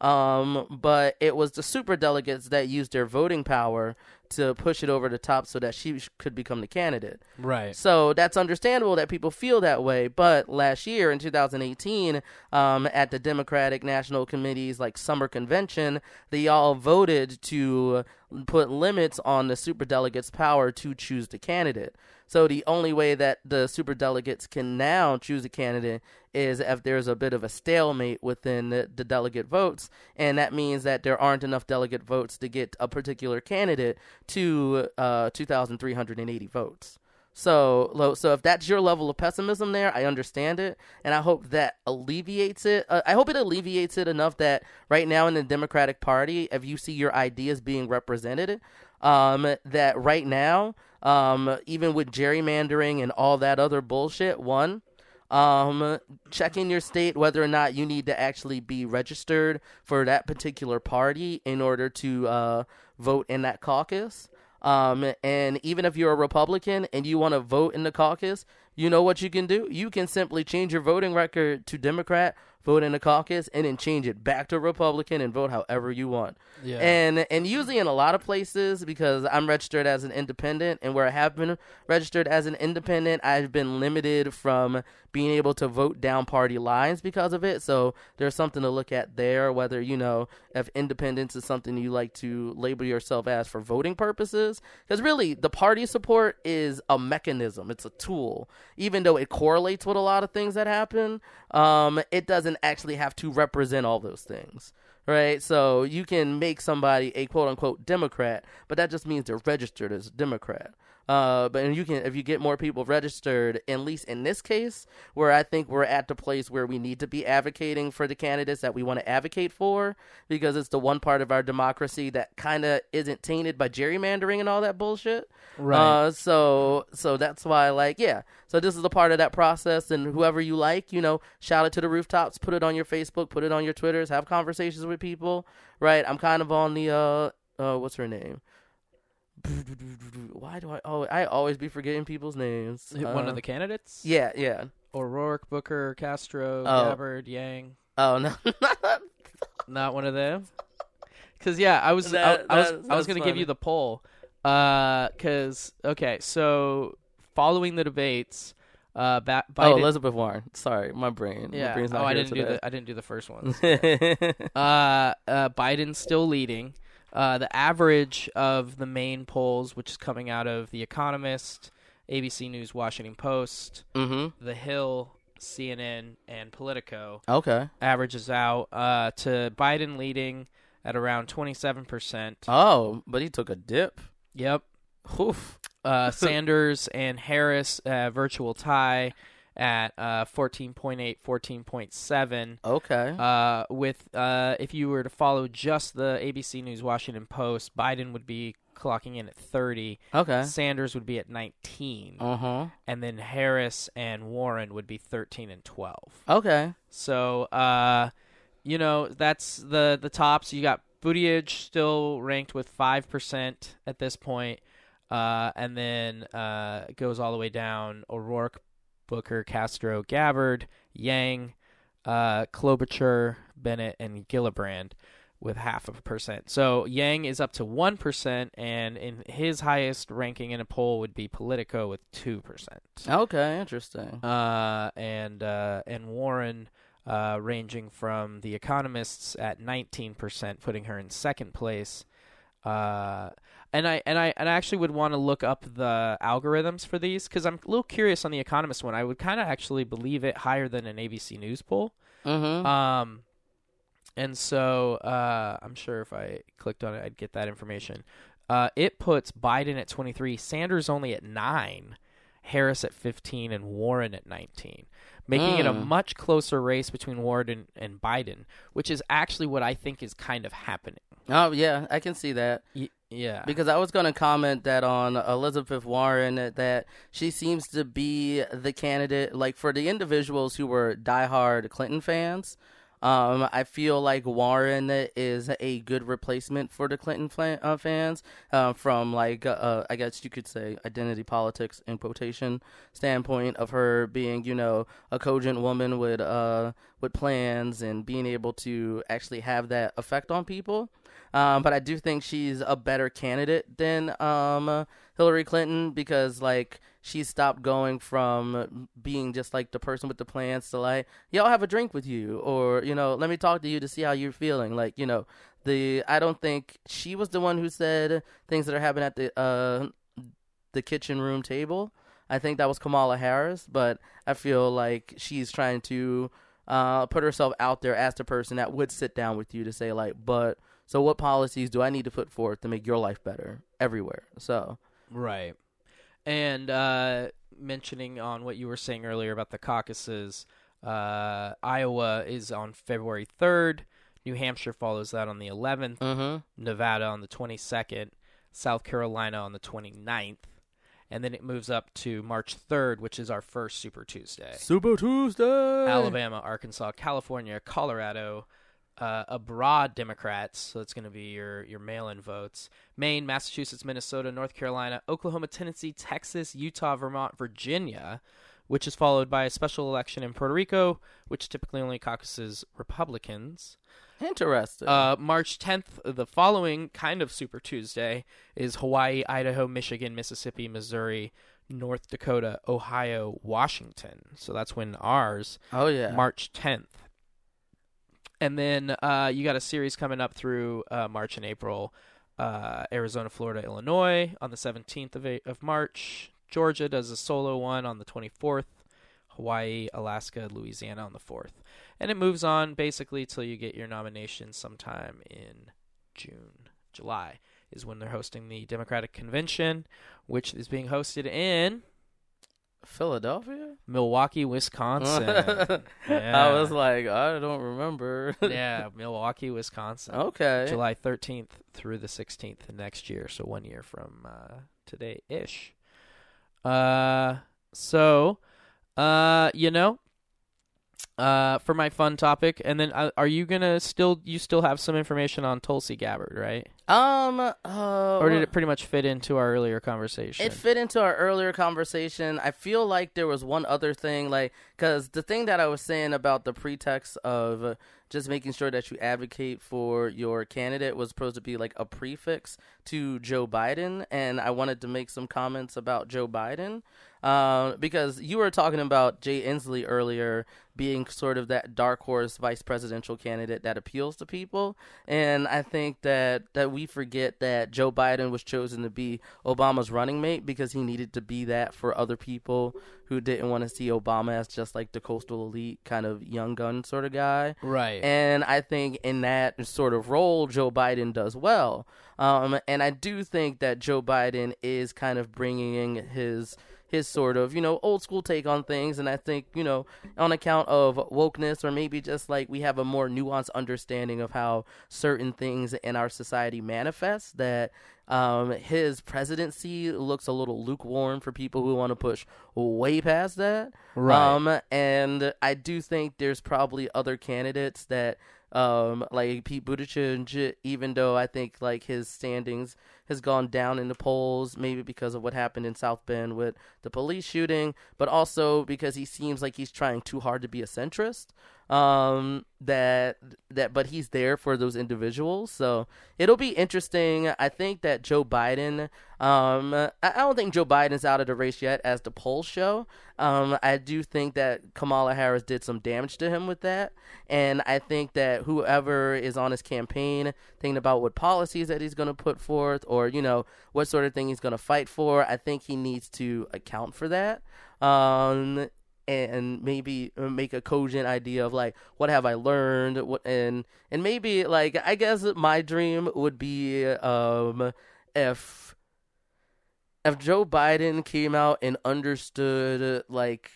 Um, but it was the superdelegates that used their voting power to push it over the top so that she could become the candidate. Right. So that's understandable that people feel that way. But last year in two thousand eighteen, um, at the Democratic National Committee's like summer convention, they all voted to put limits on the superdelegates' power to choose the candidate. So the only way that the superdelegates can now choose a candidate is if there's a bit of a stalemate within the, the delegate votes. And that means that there aren't enough delegate votes to get a particular candidate to uh, two thousand three hundred eighty votes. So, so if that's your level of pessimism there, I understand it, and I hope that alleviates it. Uh, I hope it alleviates it enough that right now in the Democratic Party, if you see your ideas being represented, um, that right now, um, even with gerrymandering and all that other bullshit, one, um, check in your state whether or not you need to actually be registered for that particular party in order to uh, vote in that caucus. Um, and even if you're a Republican and you want to vote in the caucus, you know what you can do? You can simply change your voting record to Democrat, vote in the caucus, and then change it back to Republican and vote however you want. Yeah. And and usually in a lot of places, because I'm registered as an independent, and where I have been registered as an independent, I've been limited from being able to vote down party lines because of it. So there's something to look at there, whether, you know, if independence is something you like to label yourself as for voting purposes. Because really, the party support is a mechanism. It's a tool. Even though it correlates with a lot of things that happen, um, it doesn't actually have to represent all those things, right? So you can make somebody a quote-unquote Democrat, but that just means they're registered as a Democrat. Uh, but you can, if you get more people registered, at least in this case, where I think we're at the place where we need to be advocating for the candidates that we want to advocate for, because it's the one part of our democracy that kind of isn't tainted by gerrymandering and all that bullshit. Right. Uh, so, so that's why, like, yeah. So this is a part of that process, and whoever you like, you know, shout it to the rooftops, put it on your Facebook, put it on your Twitters, have conversations with people. Right. I'm kind of on the uh, uh what's her name? Why do I? Oh, I always be forgetting people's names. One uh, of the candidates? Yeah, yeah. O'Rourke, Booker, Castro, oh. Gabbard, Yang. Oh no, not one of them. Because yeah, I was, that, I, I was, I was going to give you the poll. Because uh, okay, so following the debates, uh, ba- Biden. Oh, Elizabeth Warren. Sorry, my brain. Yeah. My brain's not oh, I didn't today. do the. I didn't do the first one. So. uh, uh, Biden's still leading. Uh, the average of the main polls, which is coming out of The Economist, A B C News, Washington Post, mm-hmm. The Hill, C N N, and Politico, okay, averages out uh, to Biden leading at around twenty-seven percent. Oh, but he took a dip. Yep. Oof. Uh, Sanders and Harris, uh, virtual tie at uh, fourteen point eight, fourteen point seven. Okay. Uh, with uh, if you were to follow just the A B C News, Washington Post, Biden would be clocking in at thirty. Okay. Sanders would be at nineteen. Uh-huh. And then Harris and Warren would be thirteen and twelve. Okay. So, uh, you know, that's the, the tops. You got Buttigieg still ranked with five percent at this point. Uh, and then uh, it goes all the way down. O'Rourke, Booker, Castro, Gabbard, Yang, uh, Klobuchar, Bennett, and Gillibrand. with half of a percent. So Yang is up to one percent, and in his highest ranking in a poll would be Politico with two percent. Okay, interesting. Uh, and uh, and Warren uh, ranging from The Economist's at nineteen percent, putting her in second place. Uh, and I and I and I actually would want to look up the algorithms for these, because I'm a little curious on The Economist one. I would kind of actually believe it higher than an A B C News poll. Mm-hmm. Um. And so uh, I'm sure if I clicked on it, I'd get that information. Uh, it puts Biden at twenty-three, Sanders only at nine, Harris at fifteen, and Warren at nineteen, making mm. it a much closer race between Warren and, and Biden, which is actually what I think is kind of happening. Oh, yeah, I can see that. Y- yeah. Because I was going to comment that on Elizabeth Warren, that she seems to be the candidate, like for the individuals who were diehard Clinton fans. Um, I feel like Warren is a good replacement for the Clinton flan- uh, fans uh, from, like, uh, I guess you could say, identity politics in quotation standpoint of her being, you know, a cogent woman with uh with plans and being able to actually have that effect on people. Um, but I do think she's a better candidate than um, Hillary Clinton, because, like, she stopped going from being just, like, the person with the plans to, like, yeah, I'll have a drink with you, or, you know, let me talk to you to see how you're feeling. Like, you know, the I don't think she was the one who said things that are happening at the uh, the kitchen room table. I think that was Kamala Harris, but I feel like she's trying to uh, put herself out there as the person that would sit down with you to say, like, but so what policies do I need to put forth to make your life better everywhere? So right. And uh, mentioning on what you were saying earlier about the caucuses, uh, Iowa is on February third. New Hampshire follows that on the eleventh. Uh-huh. Nevada on the twenty-second. South Carolina on the twenty-ninth. And then it moves up to March third, which is our first Super Tuesday. Super Tuesday! Alabama, Arkansas, California, Colorado, Uh, abroad Democrats, so it's going to be your, your mail-in votes, Maine, Massachusetts, Minnesota, North Carolina, Oklahoma, Tennessee, Texas, Utah, Vermont, Virginia, which is followed by a special election in Puerto Rico, which typically only caucuses Republicans. Interesting. Uh, March tenth, the following kind of Super Tuesday, is Hawaii, Idaho, Michigan, Mississippi, Missouri, North Dakota, Ohio, Washington. So that's when ours. Oh, yeah. March tenth. And then uh, you got a series coming up through uh, March and April. Uh, Arizona, Florida, Illinois on the seventeenth of, a- of March. Georgia does a solo one on the twenty-fourth. Hawaii, Alaska, Louisiana on the fourth. And it moves on basically till you get your nomination sometime in June. July is when they're hosting the Democratic Convention, which is being hosted in Philadelphia? Milwaukee, Wisconsin. Yeah. I was like, I don't remember. Yeah, Milwaukee, Wisconsin. Okay. July thirteenth through the sixteenth next year, so one year from uh, today-ish. Uh, so, uh, you know, uh, for my fun topic, and then uh, are you gonna still? You still have some information on Tulsi Gabbard, right? Um, uh, or did it pretty much fit into our earlier conversation? It fit into our earlier conversation. I feel like there was one other thing, like, because the thing that I was saying about the pretext of just making sure that you advocate for your candidate was supposed to be like a prefix to Joe Biden, and I wanted to make some comments about Joe Biden, uh, because you were talking about Jay Inslee earlier being sort of that dark horse vice presidential candidate that appeals to people, and I think that that we We forget that Joe Biden was chosen to be Obama's running mate because he needed to be that for other people who didn't want to see Obama as just like the coastal elite kind of young gun sort of guy. Right. And I think in that sort of role, Joe Biden does well. Um, and I do think that Joe Biden is kind of bringing his his sort of, you know, old school take on things. And I think, you know, on account of wokeness, or maybe just like we have a more nuanced understanding of how certain things in our society manifest, that um, his presidency looks a little lukewarm for people who want to push way past that. Right. Um, and I do think there's probably other candidates that, Um, like Pete Buttigieg, even though I think like his standings has gone down in the polls, maybe because of what happened in South Bend with the police shooting, but also because he seems like he's trying too hard to be a centrist. Um, that that, but he's there for those individuals, so it'll be interesting. I think that Joe Biden. Um, I, I don't think Joe Biden's out of the race yet, as the polls show. Um, I do think that Kamala Harris did some damage to him with that, and I think that whoever is on his campaign, thinking about what policies that he's going to put forth, or you know what sort of thing he's going to fight for, I think he needs to account for that. Um. And maybe make a cogent idea of, like, what have I learned? What, and and maybe, like, I guess my dream would be um, if if Joe Biden came out and understood, like,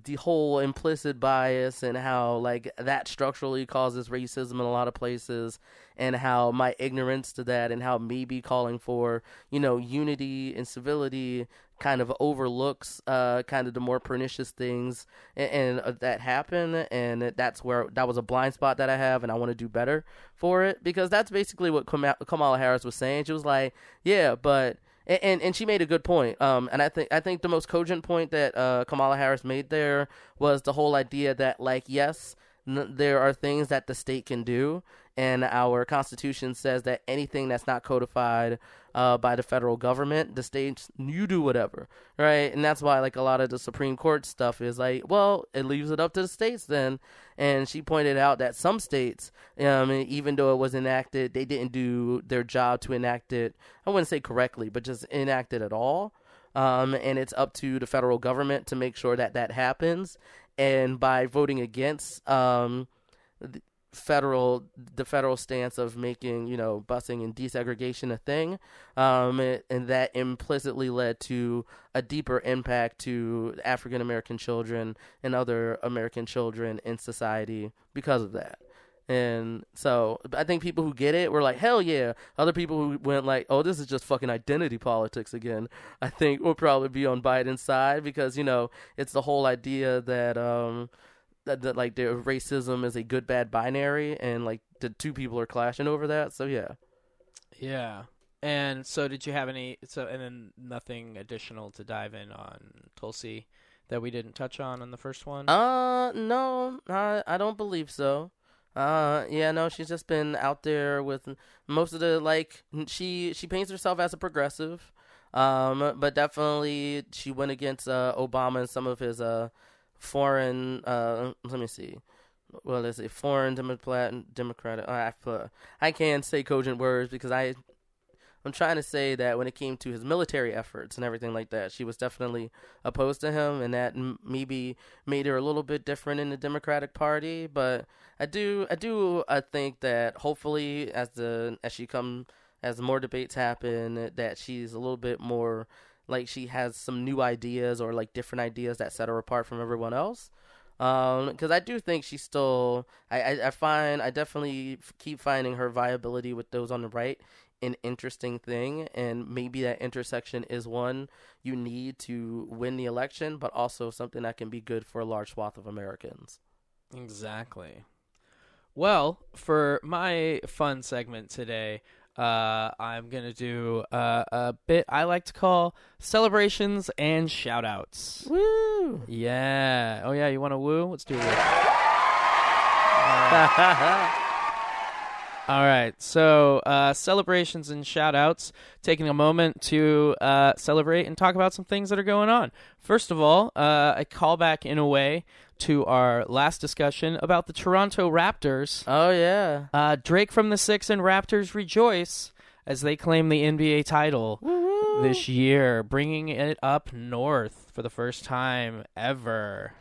the whole implicit bias and how, like, that structurally causes racism in a lot of places, and how my ignorance to that, and how maybe calling for, you know, unity and civility kind of overlooks uh, kind of the more pernicious things and, and uh, that happen. And that's where that was a blind spot that I have, and I want to do better for it, because that's basically what Kamala Harris was saying. She was like, yeah, but And, and and she made a good point, um, and I think I think the most cogent point that uh, Kamala Harris made there was the whole idea that, like, yes, n- there are things that the state can do, and our Constitution says that anything that's not codified uh, by the federal government, the states, you do whatever, right? And that's why, like, a lot of the Supreme Court stuff is like, well, it leaves it up to the states then. And she pointed out that some states, um, even though it was enacted, they didn't do their job to enact it. I wouldn't say correctly, but just enact it at all. Um, and it's up to the federal government to make sure that that happens. And by voting against um, th- federal the federal stance of making, you know, busing and desegregation a thing, um, and, and that implicitly led to a deeper impact to African American children and other American children in society because of that. And so I think people who get it were like, hell yeah. Other people who went like, oh, this is just fucking identity politics again, I think will probably be on Biden's side, because, you know, it's the whole idea that um That, that like their racism is a good bad binary, and like the two people are clashing over that. So yeah, yeah. And so, did you have any? So and then nothing additional to dive in on Tulsi that we didn't touch on on the first one. Uh, no, I I don't believe so. Uh, yeah, no, she's just been out there with most of the, like, she she paints herself as a progressive, um, but definitely she went against uh, Obama and some of his uh. foreign, uh, let me see, well, let's say foreign Democrat, Democratic, I, uh, I can't say cogent words, because I, I'm trying to say that when it came to his military efforts and everything like that, she was definitely opposed to him, and that m- maybe made her a little bit different in the Democratic Party. But I do, I do, I think that hopefully as the, as she come, as more debates happen, that she's a little bit more, like, she has some new ideas, or, like, different ideas that set her apart from everyone else. Because um, I do think she's still, I, I, I find, I definitely keep finding her viability with those on the right an interesting thing. And maybe that intersection is one you need to win the election, but also something that can be good for a large swath of Americans. Exactly. Well, for my fun segment today, Uh, I'm going to do uh, a bit I like to call celebrations and shout-outs. Woo! Yeah. Oh, yeah, you want to woo? Let's do it. Uh, all right. So uh, celebrations and shout-outs, taking a moment to uh, celebrate and talk about some things that are going on. First of all, uh, a callback in a way to our last discussion about the Toronto Raptors. Oh, yeah. Uh, Drake from the Six and Raptors rejoice as they claim the N B A title. Woo-hoo. This year, bringing it up north for the first time ever.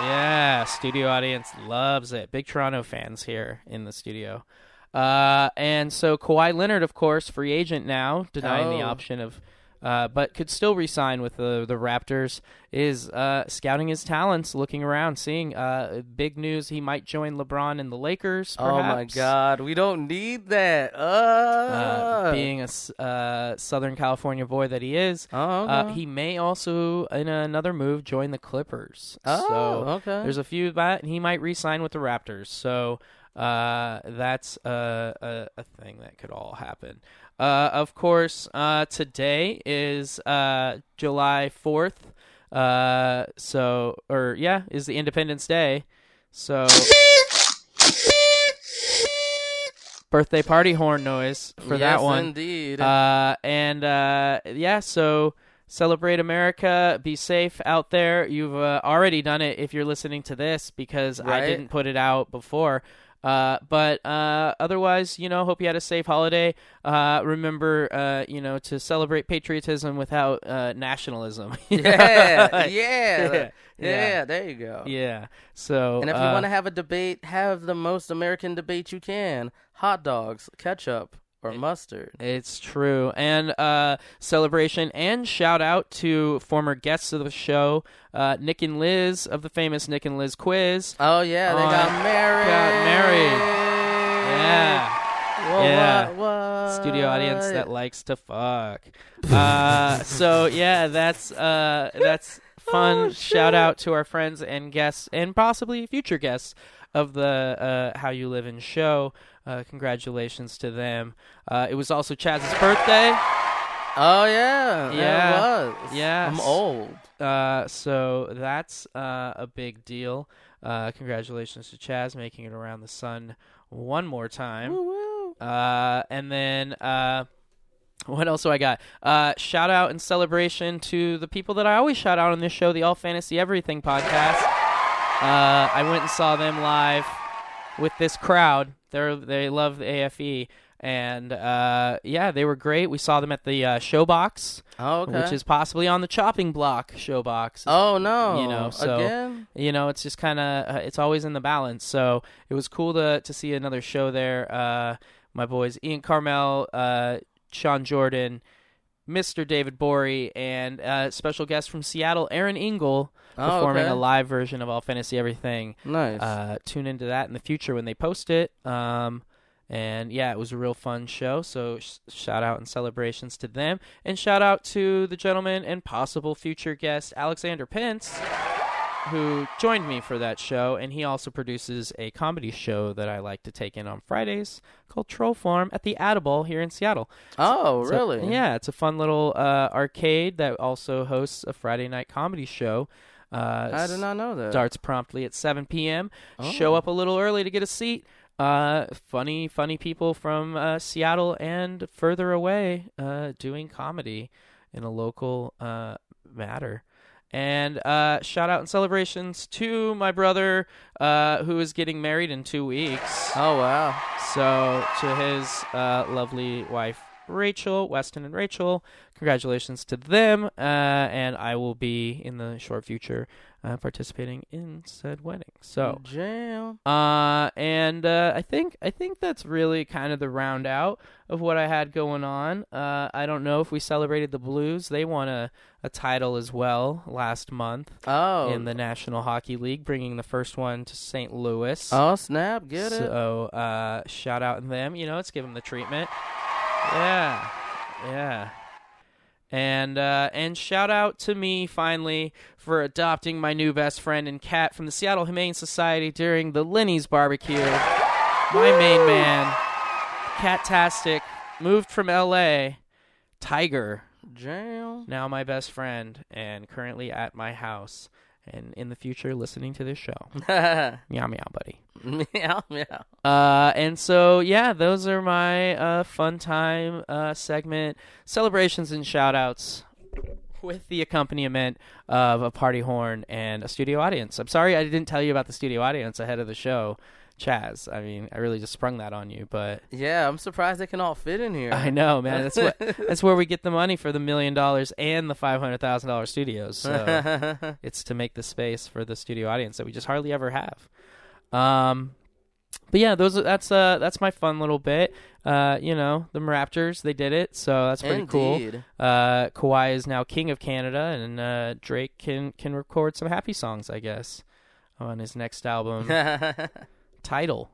Yeah, studio audience loves it. Big Toronto fans here in the studio. Uh, and so Kawhi Leonard, of course, free agent now, denying oh. the option of... Uh, but could still re-sign with the, the Raptors, is uh, scouting his talents, looking around, seeing uh, big news. He might join LeBron and the Lakers, perhaps. Oh, my God. We don't need that. Uh. Uh, being a uh, Southern California boy that he is, oh, okay. uh, he may also, in another move, join the Clippers. Oh, so okay. There's a few of that, and he might re-sign with the Raptors. So uh, that's a, a, a thing that could all happen. Uh, of course, uh, today is uh, July fourth. Uh, so, or yeah, is the Independence Day. So, birthday party horn noise for yes, that one. Indeed. Uh, and uh, yeah, so celebrate America. Be safe out there. You've uh, already done it if you're listening to this, because right? I didn't put it out before. Uh, but uh, otherwise, you know, hope you had a safe holiday. Uh, remember, uh, you know, to celebrate patriotism without uh, nationalism. yeah, yeah, yeah, yeah. There you go. Yeah. So, and if you uh, want to have a debate, have the most American debate you can: hot dogs, ketchup, or mustard. It's true. And uh, celebration and shout out to former guests of the show, uh, Nick and Liz of the famous Nick and Liz Quiz. Oh, yeah. They um, got married. Got married. Yeah. Whoa, yeah. What, what? Studio audience that likes to fuck. uh, so, yeah, that's uh, that's fun. Oh, shout out to our friends and guests and possibly future guests of the uh, How You Live in show. Uh, congratulations to them. Uh, it was also Chaz's birthday. Oh, yeah. Yeah. It was. Yes. I'm old. Uh, so that's uh, a big deal. Uh, congratulations to Chaz making it around the sun one more time. Woo-woo. Uh, and then uh, what else do I got? Uh, shout out and celebration to the people that I always shout out on this show, the All Fantasy Everything podcast. Uh, I went and saw them live with this crowd. They they love the A F E, and uh, yeah, they were great. We saw them at the uh, Showbox, oh, okay. which is possibly on the chopping block. Showbox. Oh no! You know, so Again? you know, it's just kind of uh, it's always in the balance. So it was cool to to see another show there. Uh, my boys Ian Carmel, uh, Sean Jordan, Mister David Borey, and uh, special guest from Seattle, Aaron Engel, performing oh, okay. a live version of All Fantasy Everything. Nice. Uh, tune into that in the future when they post it. Um, and yeah, it was a real fun show. So sh- shout out and celebrations to them, and shout out to the gentleman and possible future guest Alexander Pence, who joined me for that show, and he also produces a comedy show that I like to take in on Fridays called Troll Farm at the Attaball here in Seattle. Oh, so, really? Yeah, it's a fun little uh, arcade that also hosts a Friday night comedy show. Uh, I did not know that. Starts promptly at seven p.m. Oh. Show up a little early to get a seat. Uh, funny, funny people from uh, Seattle and further away uh, doing comedy in a local uh, matter. And uh, shout out and celebrations to my brother, uh, who is getting married in two weeks. Oh, wow. So to his uh, lovely wife, Rachel Weston and Rachel, congratulations to them. Uh, and I will be in the short future uh, participating in said wedding. So, Jail. Uh, and uh, I think I think that's really kind of the round out of what I had going on. Uh, I don't know if we celebrated the Blues. They won a, a title as well last month. Oh, in the National Hockey League, bringing the first one to Saint Louis. Oh, snap! Get so, it. So uh, shout out to them. You know, let's give them the treatment. Yeah, yeah, and uh, and shout out to me finally for adopting my new best friend and cat from the Seattle Humane Society during the Lenny's barbecue. My main man, Cat-tastic, moved from L A. Tiger, Jail. Now my best friend and currently at my house and in the future listening to this show. Meow meow, buddy. Meow, meow. Uh, and so, yeah, those are my uh, fun time uh, segment celebrations and shout outs with the accompaniment of a party horn and a studio audience. I'm sorry I didn't tell you about the studio audience ahead of the show, Chaz. I mean, I really just sprung that on you, but yeah, I'm surprised they can all fit in here. I know, man. That's what that's where we get the money for the million dollars and the five hundred thousand dollar studios. So it's to make the space for the studio audience that we just hardly ever have. Um, but yeah, those that's uh that's my fun little bit. Uh, you know, the Raptors, they did it, so that's pretty Indeed. cool. Uh, Kawhi is now king of Canada, and uh, Drake can can record some happy songs, I guess, on his next album. Title.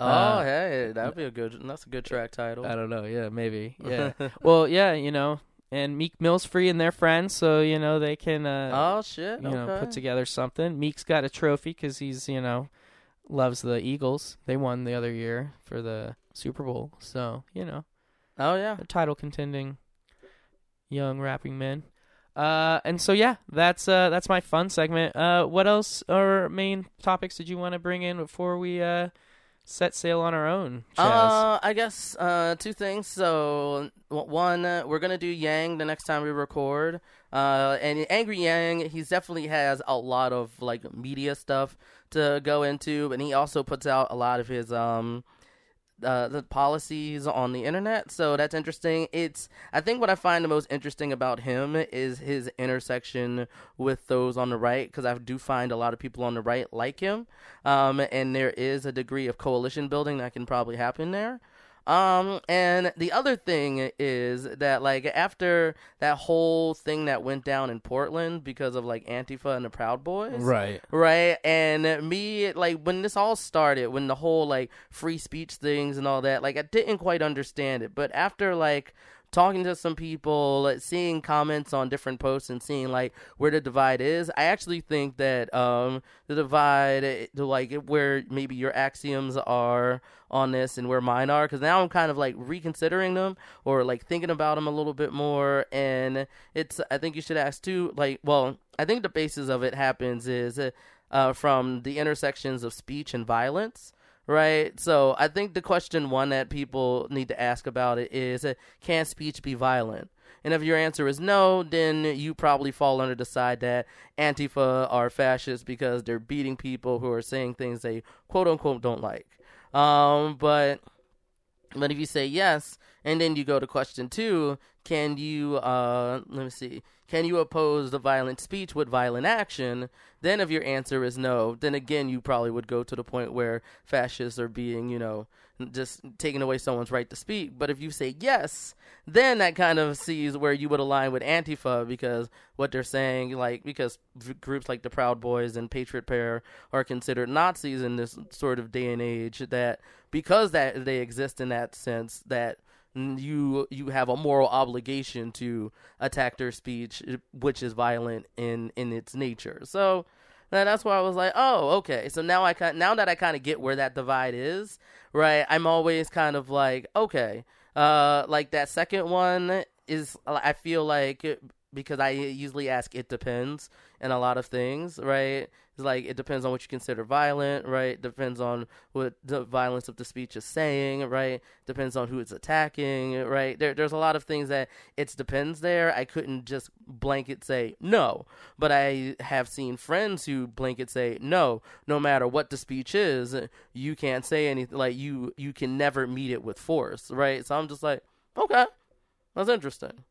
Oh, uh, hey, that'd be a good. That's a good track title. I don't know. Yeah, maybe. Yeah. Well, yeah, you know, and Meek Mill's free and they're friends, so you know they can. Uh, oh shit! You okay. know, put together something. Meek's got a trophy because he's you know loves the Eagles. They won the other year for the Super Bowl. So, you know. Oh, yeah. They're title contending young rapping men. Uh, and so, yeah, that's uh, that's my fun segment. Uh, what else or main topics did you want to bring in before we uh, set sail on our own, Chaz? Uh, I guess uh, two things. So, one, uh, we're going to do Yang the next time we record. Uh, and Angry Yang, he definitely has a lot of, like, media stuff to go into. And he also puts out a lot of his... Um, Uh, the policies on the internet, so that's interesting. It's I think what I find the most interesting about him is his intersection with those on the right, because I do find a lot of people on the right like him, um, and there is a degree of coalition building that can probably happen there. Um, and the other thing is that, like, after that whole thing that went down in Portland because of, like, Antifa and the Proud Boys. Right. Right. And me, like, when this all started, when the whole, like, free speech things and all that, like, I didn't quite understand it. But after, like... talking to some people, like, seeing comments on different posts and seeing, like, where the divide is, I actually think that um, the divide, the, like, where maybe your axioms are on this and where mine are, because now I'm kind of, like, reconsidering them or, like, thinking about them a little bit more. And it's, I think you should ask, too, like, well, I think the basis of it happens is uh, from the intersections of speech and violence. Right, so I think the question one that people need to ask about it is, uh, can speech be violent? And if your answer is no, then you probably fall under the side that Antifa are fascists because they're beating people who are saying things they quote-unquote don't like. Um, but but if you say yes, and then you go to question two, can you, uh, let me see, can you oppose the violent speech with violent action? Then if your answer is no, then again, you probably would go to the point where fascists are being, you know, just taking away someone's right to speak. But if you say yes, then that kind of sees where you would align with Antifa, because what they're saying, like, because groups like the Proud Boys and Patriot Pair are considered Nazis in this sort of day and age, that because that they exist in that sense, that you you have a moral obligation to attack their speech, which is violent in, in its nature. So that's why I was like, oh, okay. So now I kind now that I kind of get where that divide is, right? I'm always kind of like, okay, uh, like that second one is, I feel like, because I usually ask, it depends in a lot of things, right? It's like, it depends on what you consider violent, right? Depends on what the violence of the speech is saying, right? Depends on who it's attacking, right? There, there's a lot of things that it depends there. I couldn't just blanket say no, but I have seen friends who blanket say no, no matter what the speech is, you can't say anything, like you, you can never meet it with force, right? So I'm just like, okay, that's interesting.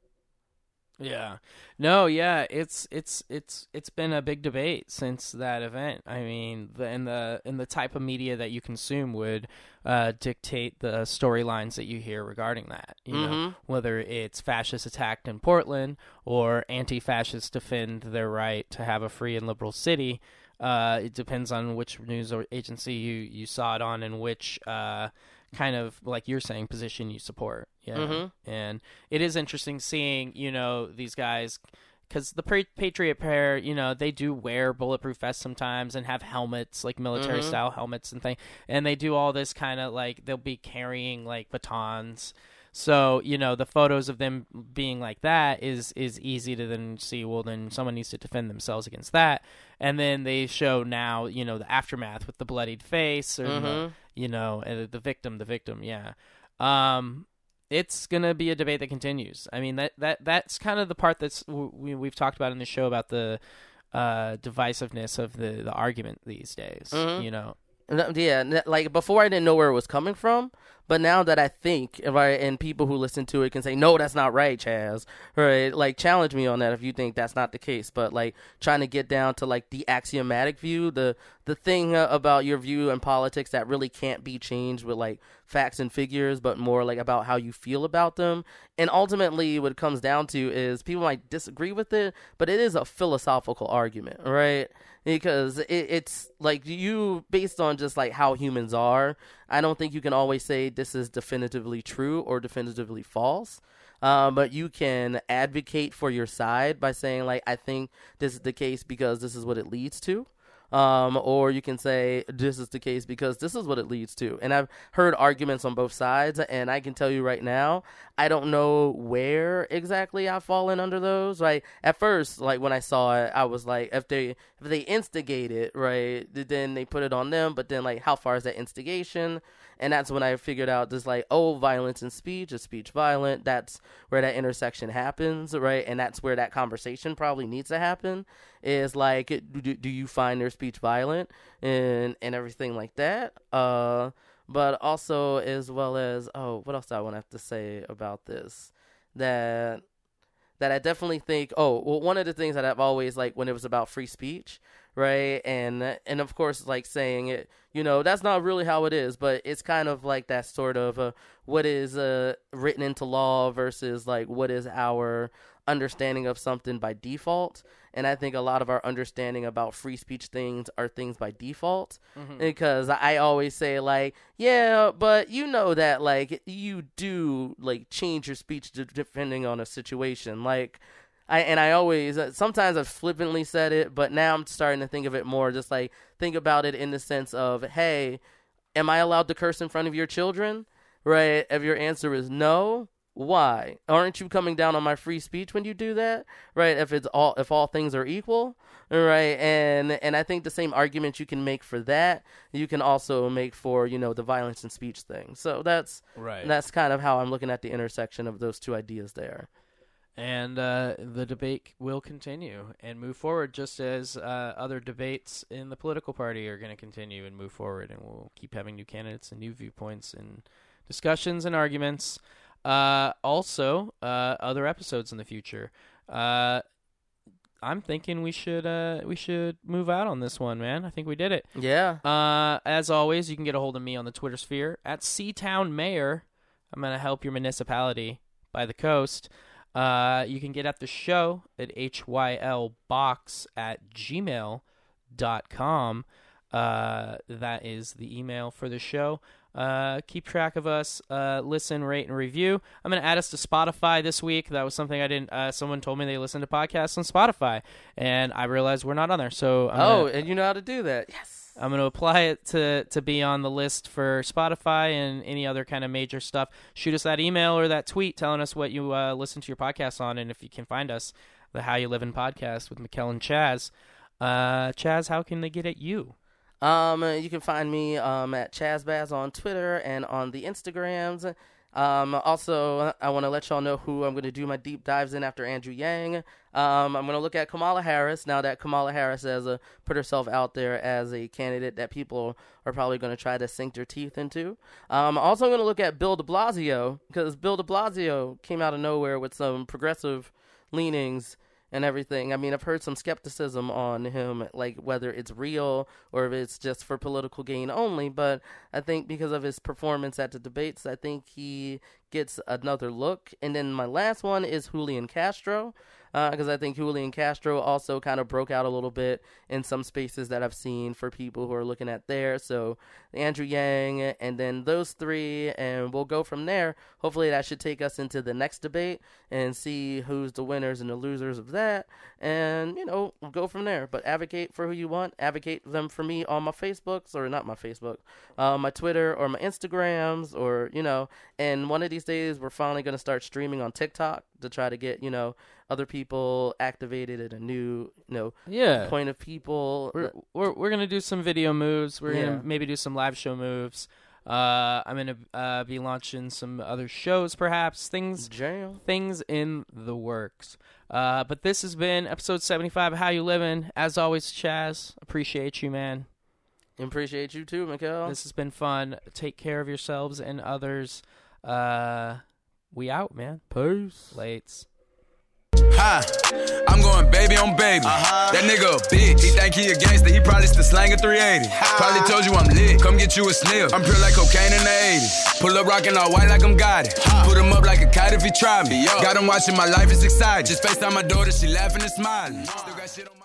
Yeah. No, yeah, it's it's it's it's been a big debate since that event. I mean, the and the and the type of media that you consume would uh, dictate the storylines that you hear regarding that, you mm-hmm. know, whether it's fascists attacked in Portland or anti-fascists defend their right to have a free and liberal city. Uh, it depends on which news agency you, you saw it on and which uh, kind of, like you're saying, position you support. Yeah, mm-hmm. And it is interesting seeing, you know, these guys, because the Patriot Pair, you know, they do wear bulletproof vests sometimes and have helmets, like military mm-hmm. style helmets and thing. And they do all this kind of like, they'll be carrying like batons. So, you know, the photos of them being like that is, is easy to then see, well, then someone needs to defend themselves against that. And then they show now, you know, the aftermath with the bloodied face or, mm-hmm. the, you know, the victim, the victim. Yeah. Um, it's going to be a debate that continues. I mean, that, that that's kind of the part that's we, we've talked about in the show about the uh, divisiveness of the, the argument these days, mm-hmm. you know. Yeah, like before I didn't know where it was coming from, but now that I think, right, and people who listen to it can say, no, that's not right, Chaz, right? Like, challenge me on that if you think that's not the case, but like trying to get down to like the axiomatic view, the the thing about your view in politics that really can't be changed with like facts and figures, but more like about how you feel about them. And ultimately what it comes down to is people might disagree with it, but it is a philosophical argument, right? Because it, it's like you, based on just like how humans are, I don't think you can always say this is definitively true or definitively false. Uh, but you can advocate for your side by saying like, I think this is the case because this is what it leads to. Um, or you can say this is the case because this is what it leads to. And I've heard arguments on both sides, and I can tell you right now, I don't know where exactly I've fallen under those. Right? At first, like when I saw it, I was like, if they if they instigate it, right, then they put it on them. But then, like, how far is that instigation? And that's when I figured out this, like, oh, violence and speech is speech violent. That's where that intersection happens, right? And that's where that conversation probably needs to happen. Is like, do, do you find their speech violent and and everything like that? Uh, but also as well as, oh, what else do I want to have to say about this? That that I definitely think, oh, well, one of the things that I've always, like, when it was about free speech, right? And, and of course, like, saying it, you know, that's not really how it is, but it's kind of like that sort of uh, what is uh, written into law versus, like, what is our understanding of something by default. And I think a lot of our understanding about free speech things are things by default, mm-hmm. because I always say, like, yeah, but you know that, like, you do, like, change your speech depending on a situation. Like, I, and I always, sometimes I've flippantly said it, but now I'm starting to think of it more, just like, think about it in the sense of, hey, am I allowed to curse in front of your children? Right? If your answer is no, why? Aren't you coming down on my free speech when you do that? Right? If it's all, if all things are equal, right? And, and I think the same argument you can make for that, you can also make for, you know, the violence and speech thing. So that's, right. That's kind of how I'm looking at the intersection of those two ideas there. And uh, the debate will continue and move forward, just as uh, other debates in the political party are going to continue and move forward. And we'll keep having new candidates and new viewpoints and discussions and arguments. Uh, also, uh, other episodes in the future. Uh, I'm thinking we should uh, we should move out on this one, man. I think we did it. Yeah. Uh, as always, you can get a hold of me on the Twitter sphere at C Town Mayor. I'm going to help your municipality by the coast. Uh, you can get at the show at H Y L box at gmail dot com. Uh, that is the email for the show. Uh, keep track of us, uh, listen, rate, and review. I'm going to add us to Spotify this week. That was something I didn't, uh, someone told me they listened to podcasts on Spotify, and I realized we're not on there. So, I'm Oh, gonna, and you know how to do that. Yes. I'm going to apply it to, to be on the list for Spotify and any other kind of major stuff. Shoot us that email or that tweet telling us what you uh, listen to your podcast on, and if you can find us, the How You Living podcast with Mikkel and Chaz. Uh, Chaz, how can they get at you? Um, you can find me um, at ChazBaz on Twitter and on the Instagrams. Um, also, I want to let y'all know who I'm going to do my deep dives in after Andrew Yang. Um, I'm going to look at Kamala Harris, now that Kamala Harris has uh, put herself out there as a candidate that people are probably going to try to sink their teeth into. Um, also, I'm going to look at Bill de Blasio, because Bill de Blasio came out of nowhere with some progressive leanings and everything. I mean, I've heard some skepticism on him, like whether it's real or if it's just for political gain only. But I think because of his performance at the debates, I think he gets another look. And then my last one is Julian Castro, because uh, I think Julian Castro also kind of broke out a little bit in some spaces that I've seen for people who are looking at there. So Andrew Yang, and then those three, and we'll go from there. Hopefully that should take us into the next debate and see who's the winners and the losers of that. And, you know, we'll go from there. But advocate for who you want. Advocate them for me on my Facebooks, or not my Facebook, uh, my Twitter or my Instagrams, or, you know, and one of these days we're finally going to start streaming on TikTok to try to get, you know, other people activated at a new, you know, yeah. point of people. We're we're, we're going to do some video moves. We're yeah. going to maybe do some live show moves. Uh, I'm going to uh, be launching some other shows, perhaps. Things Jail. Things in the works. Uh, but this has been episode seventy-five of How You Living. As always, Chaz, appreciate you, man. Appreciate you too, Mikkel. This has been fun. Take care of yourselves and others. Uh, we out, man. Peace. Lates. Hi, I'm going baby on baby. Uh-huh. That nigga a bitch. He think he a gangster. He probably still slanging three eighty. Hi. Probably told you I'm lit. Come get you a sniff. I'm pure like cocaine in the eighties. Pull up rockin' all white like I'm got it. Huh. Put him up like a kite if he try me. Yo. Got him watching my life is exciting. Just FaceTime my daughter, she laughing and smiling. Still got shit on my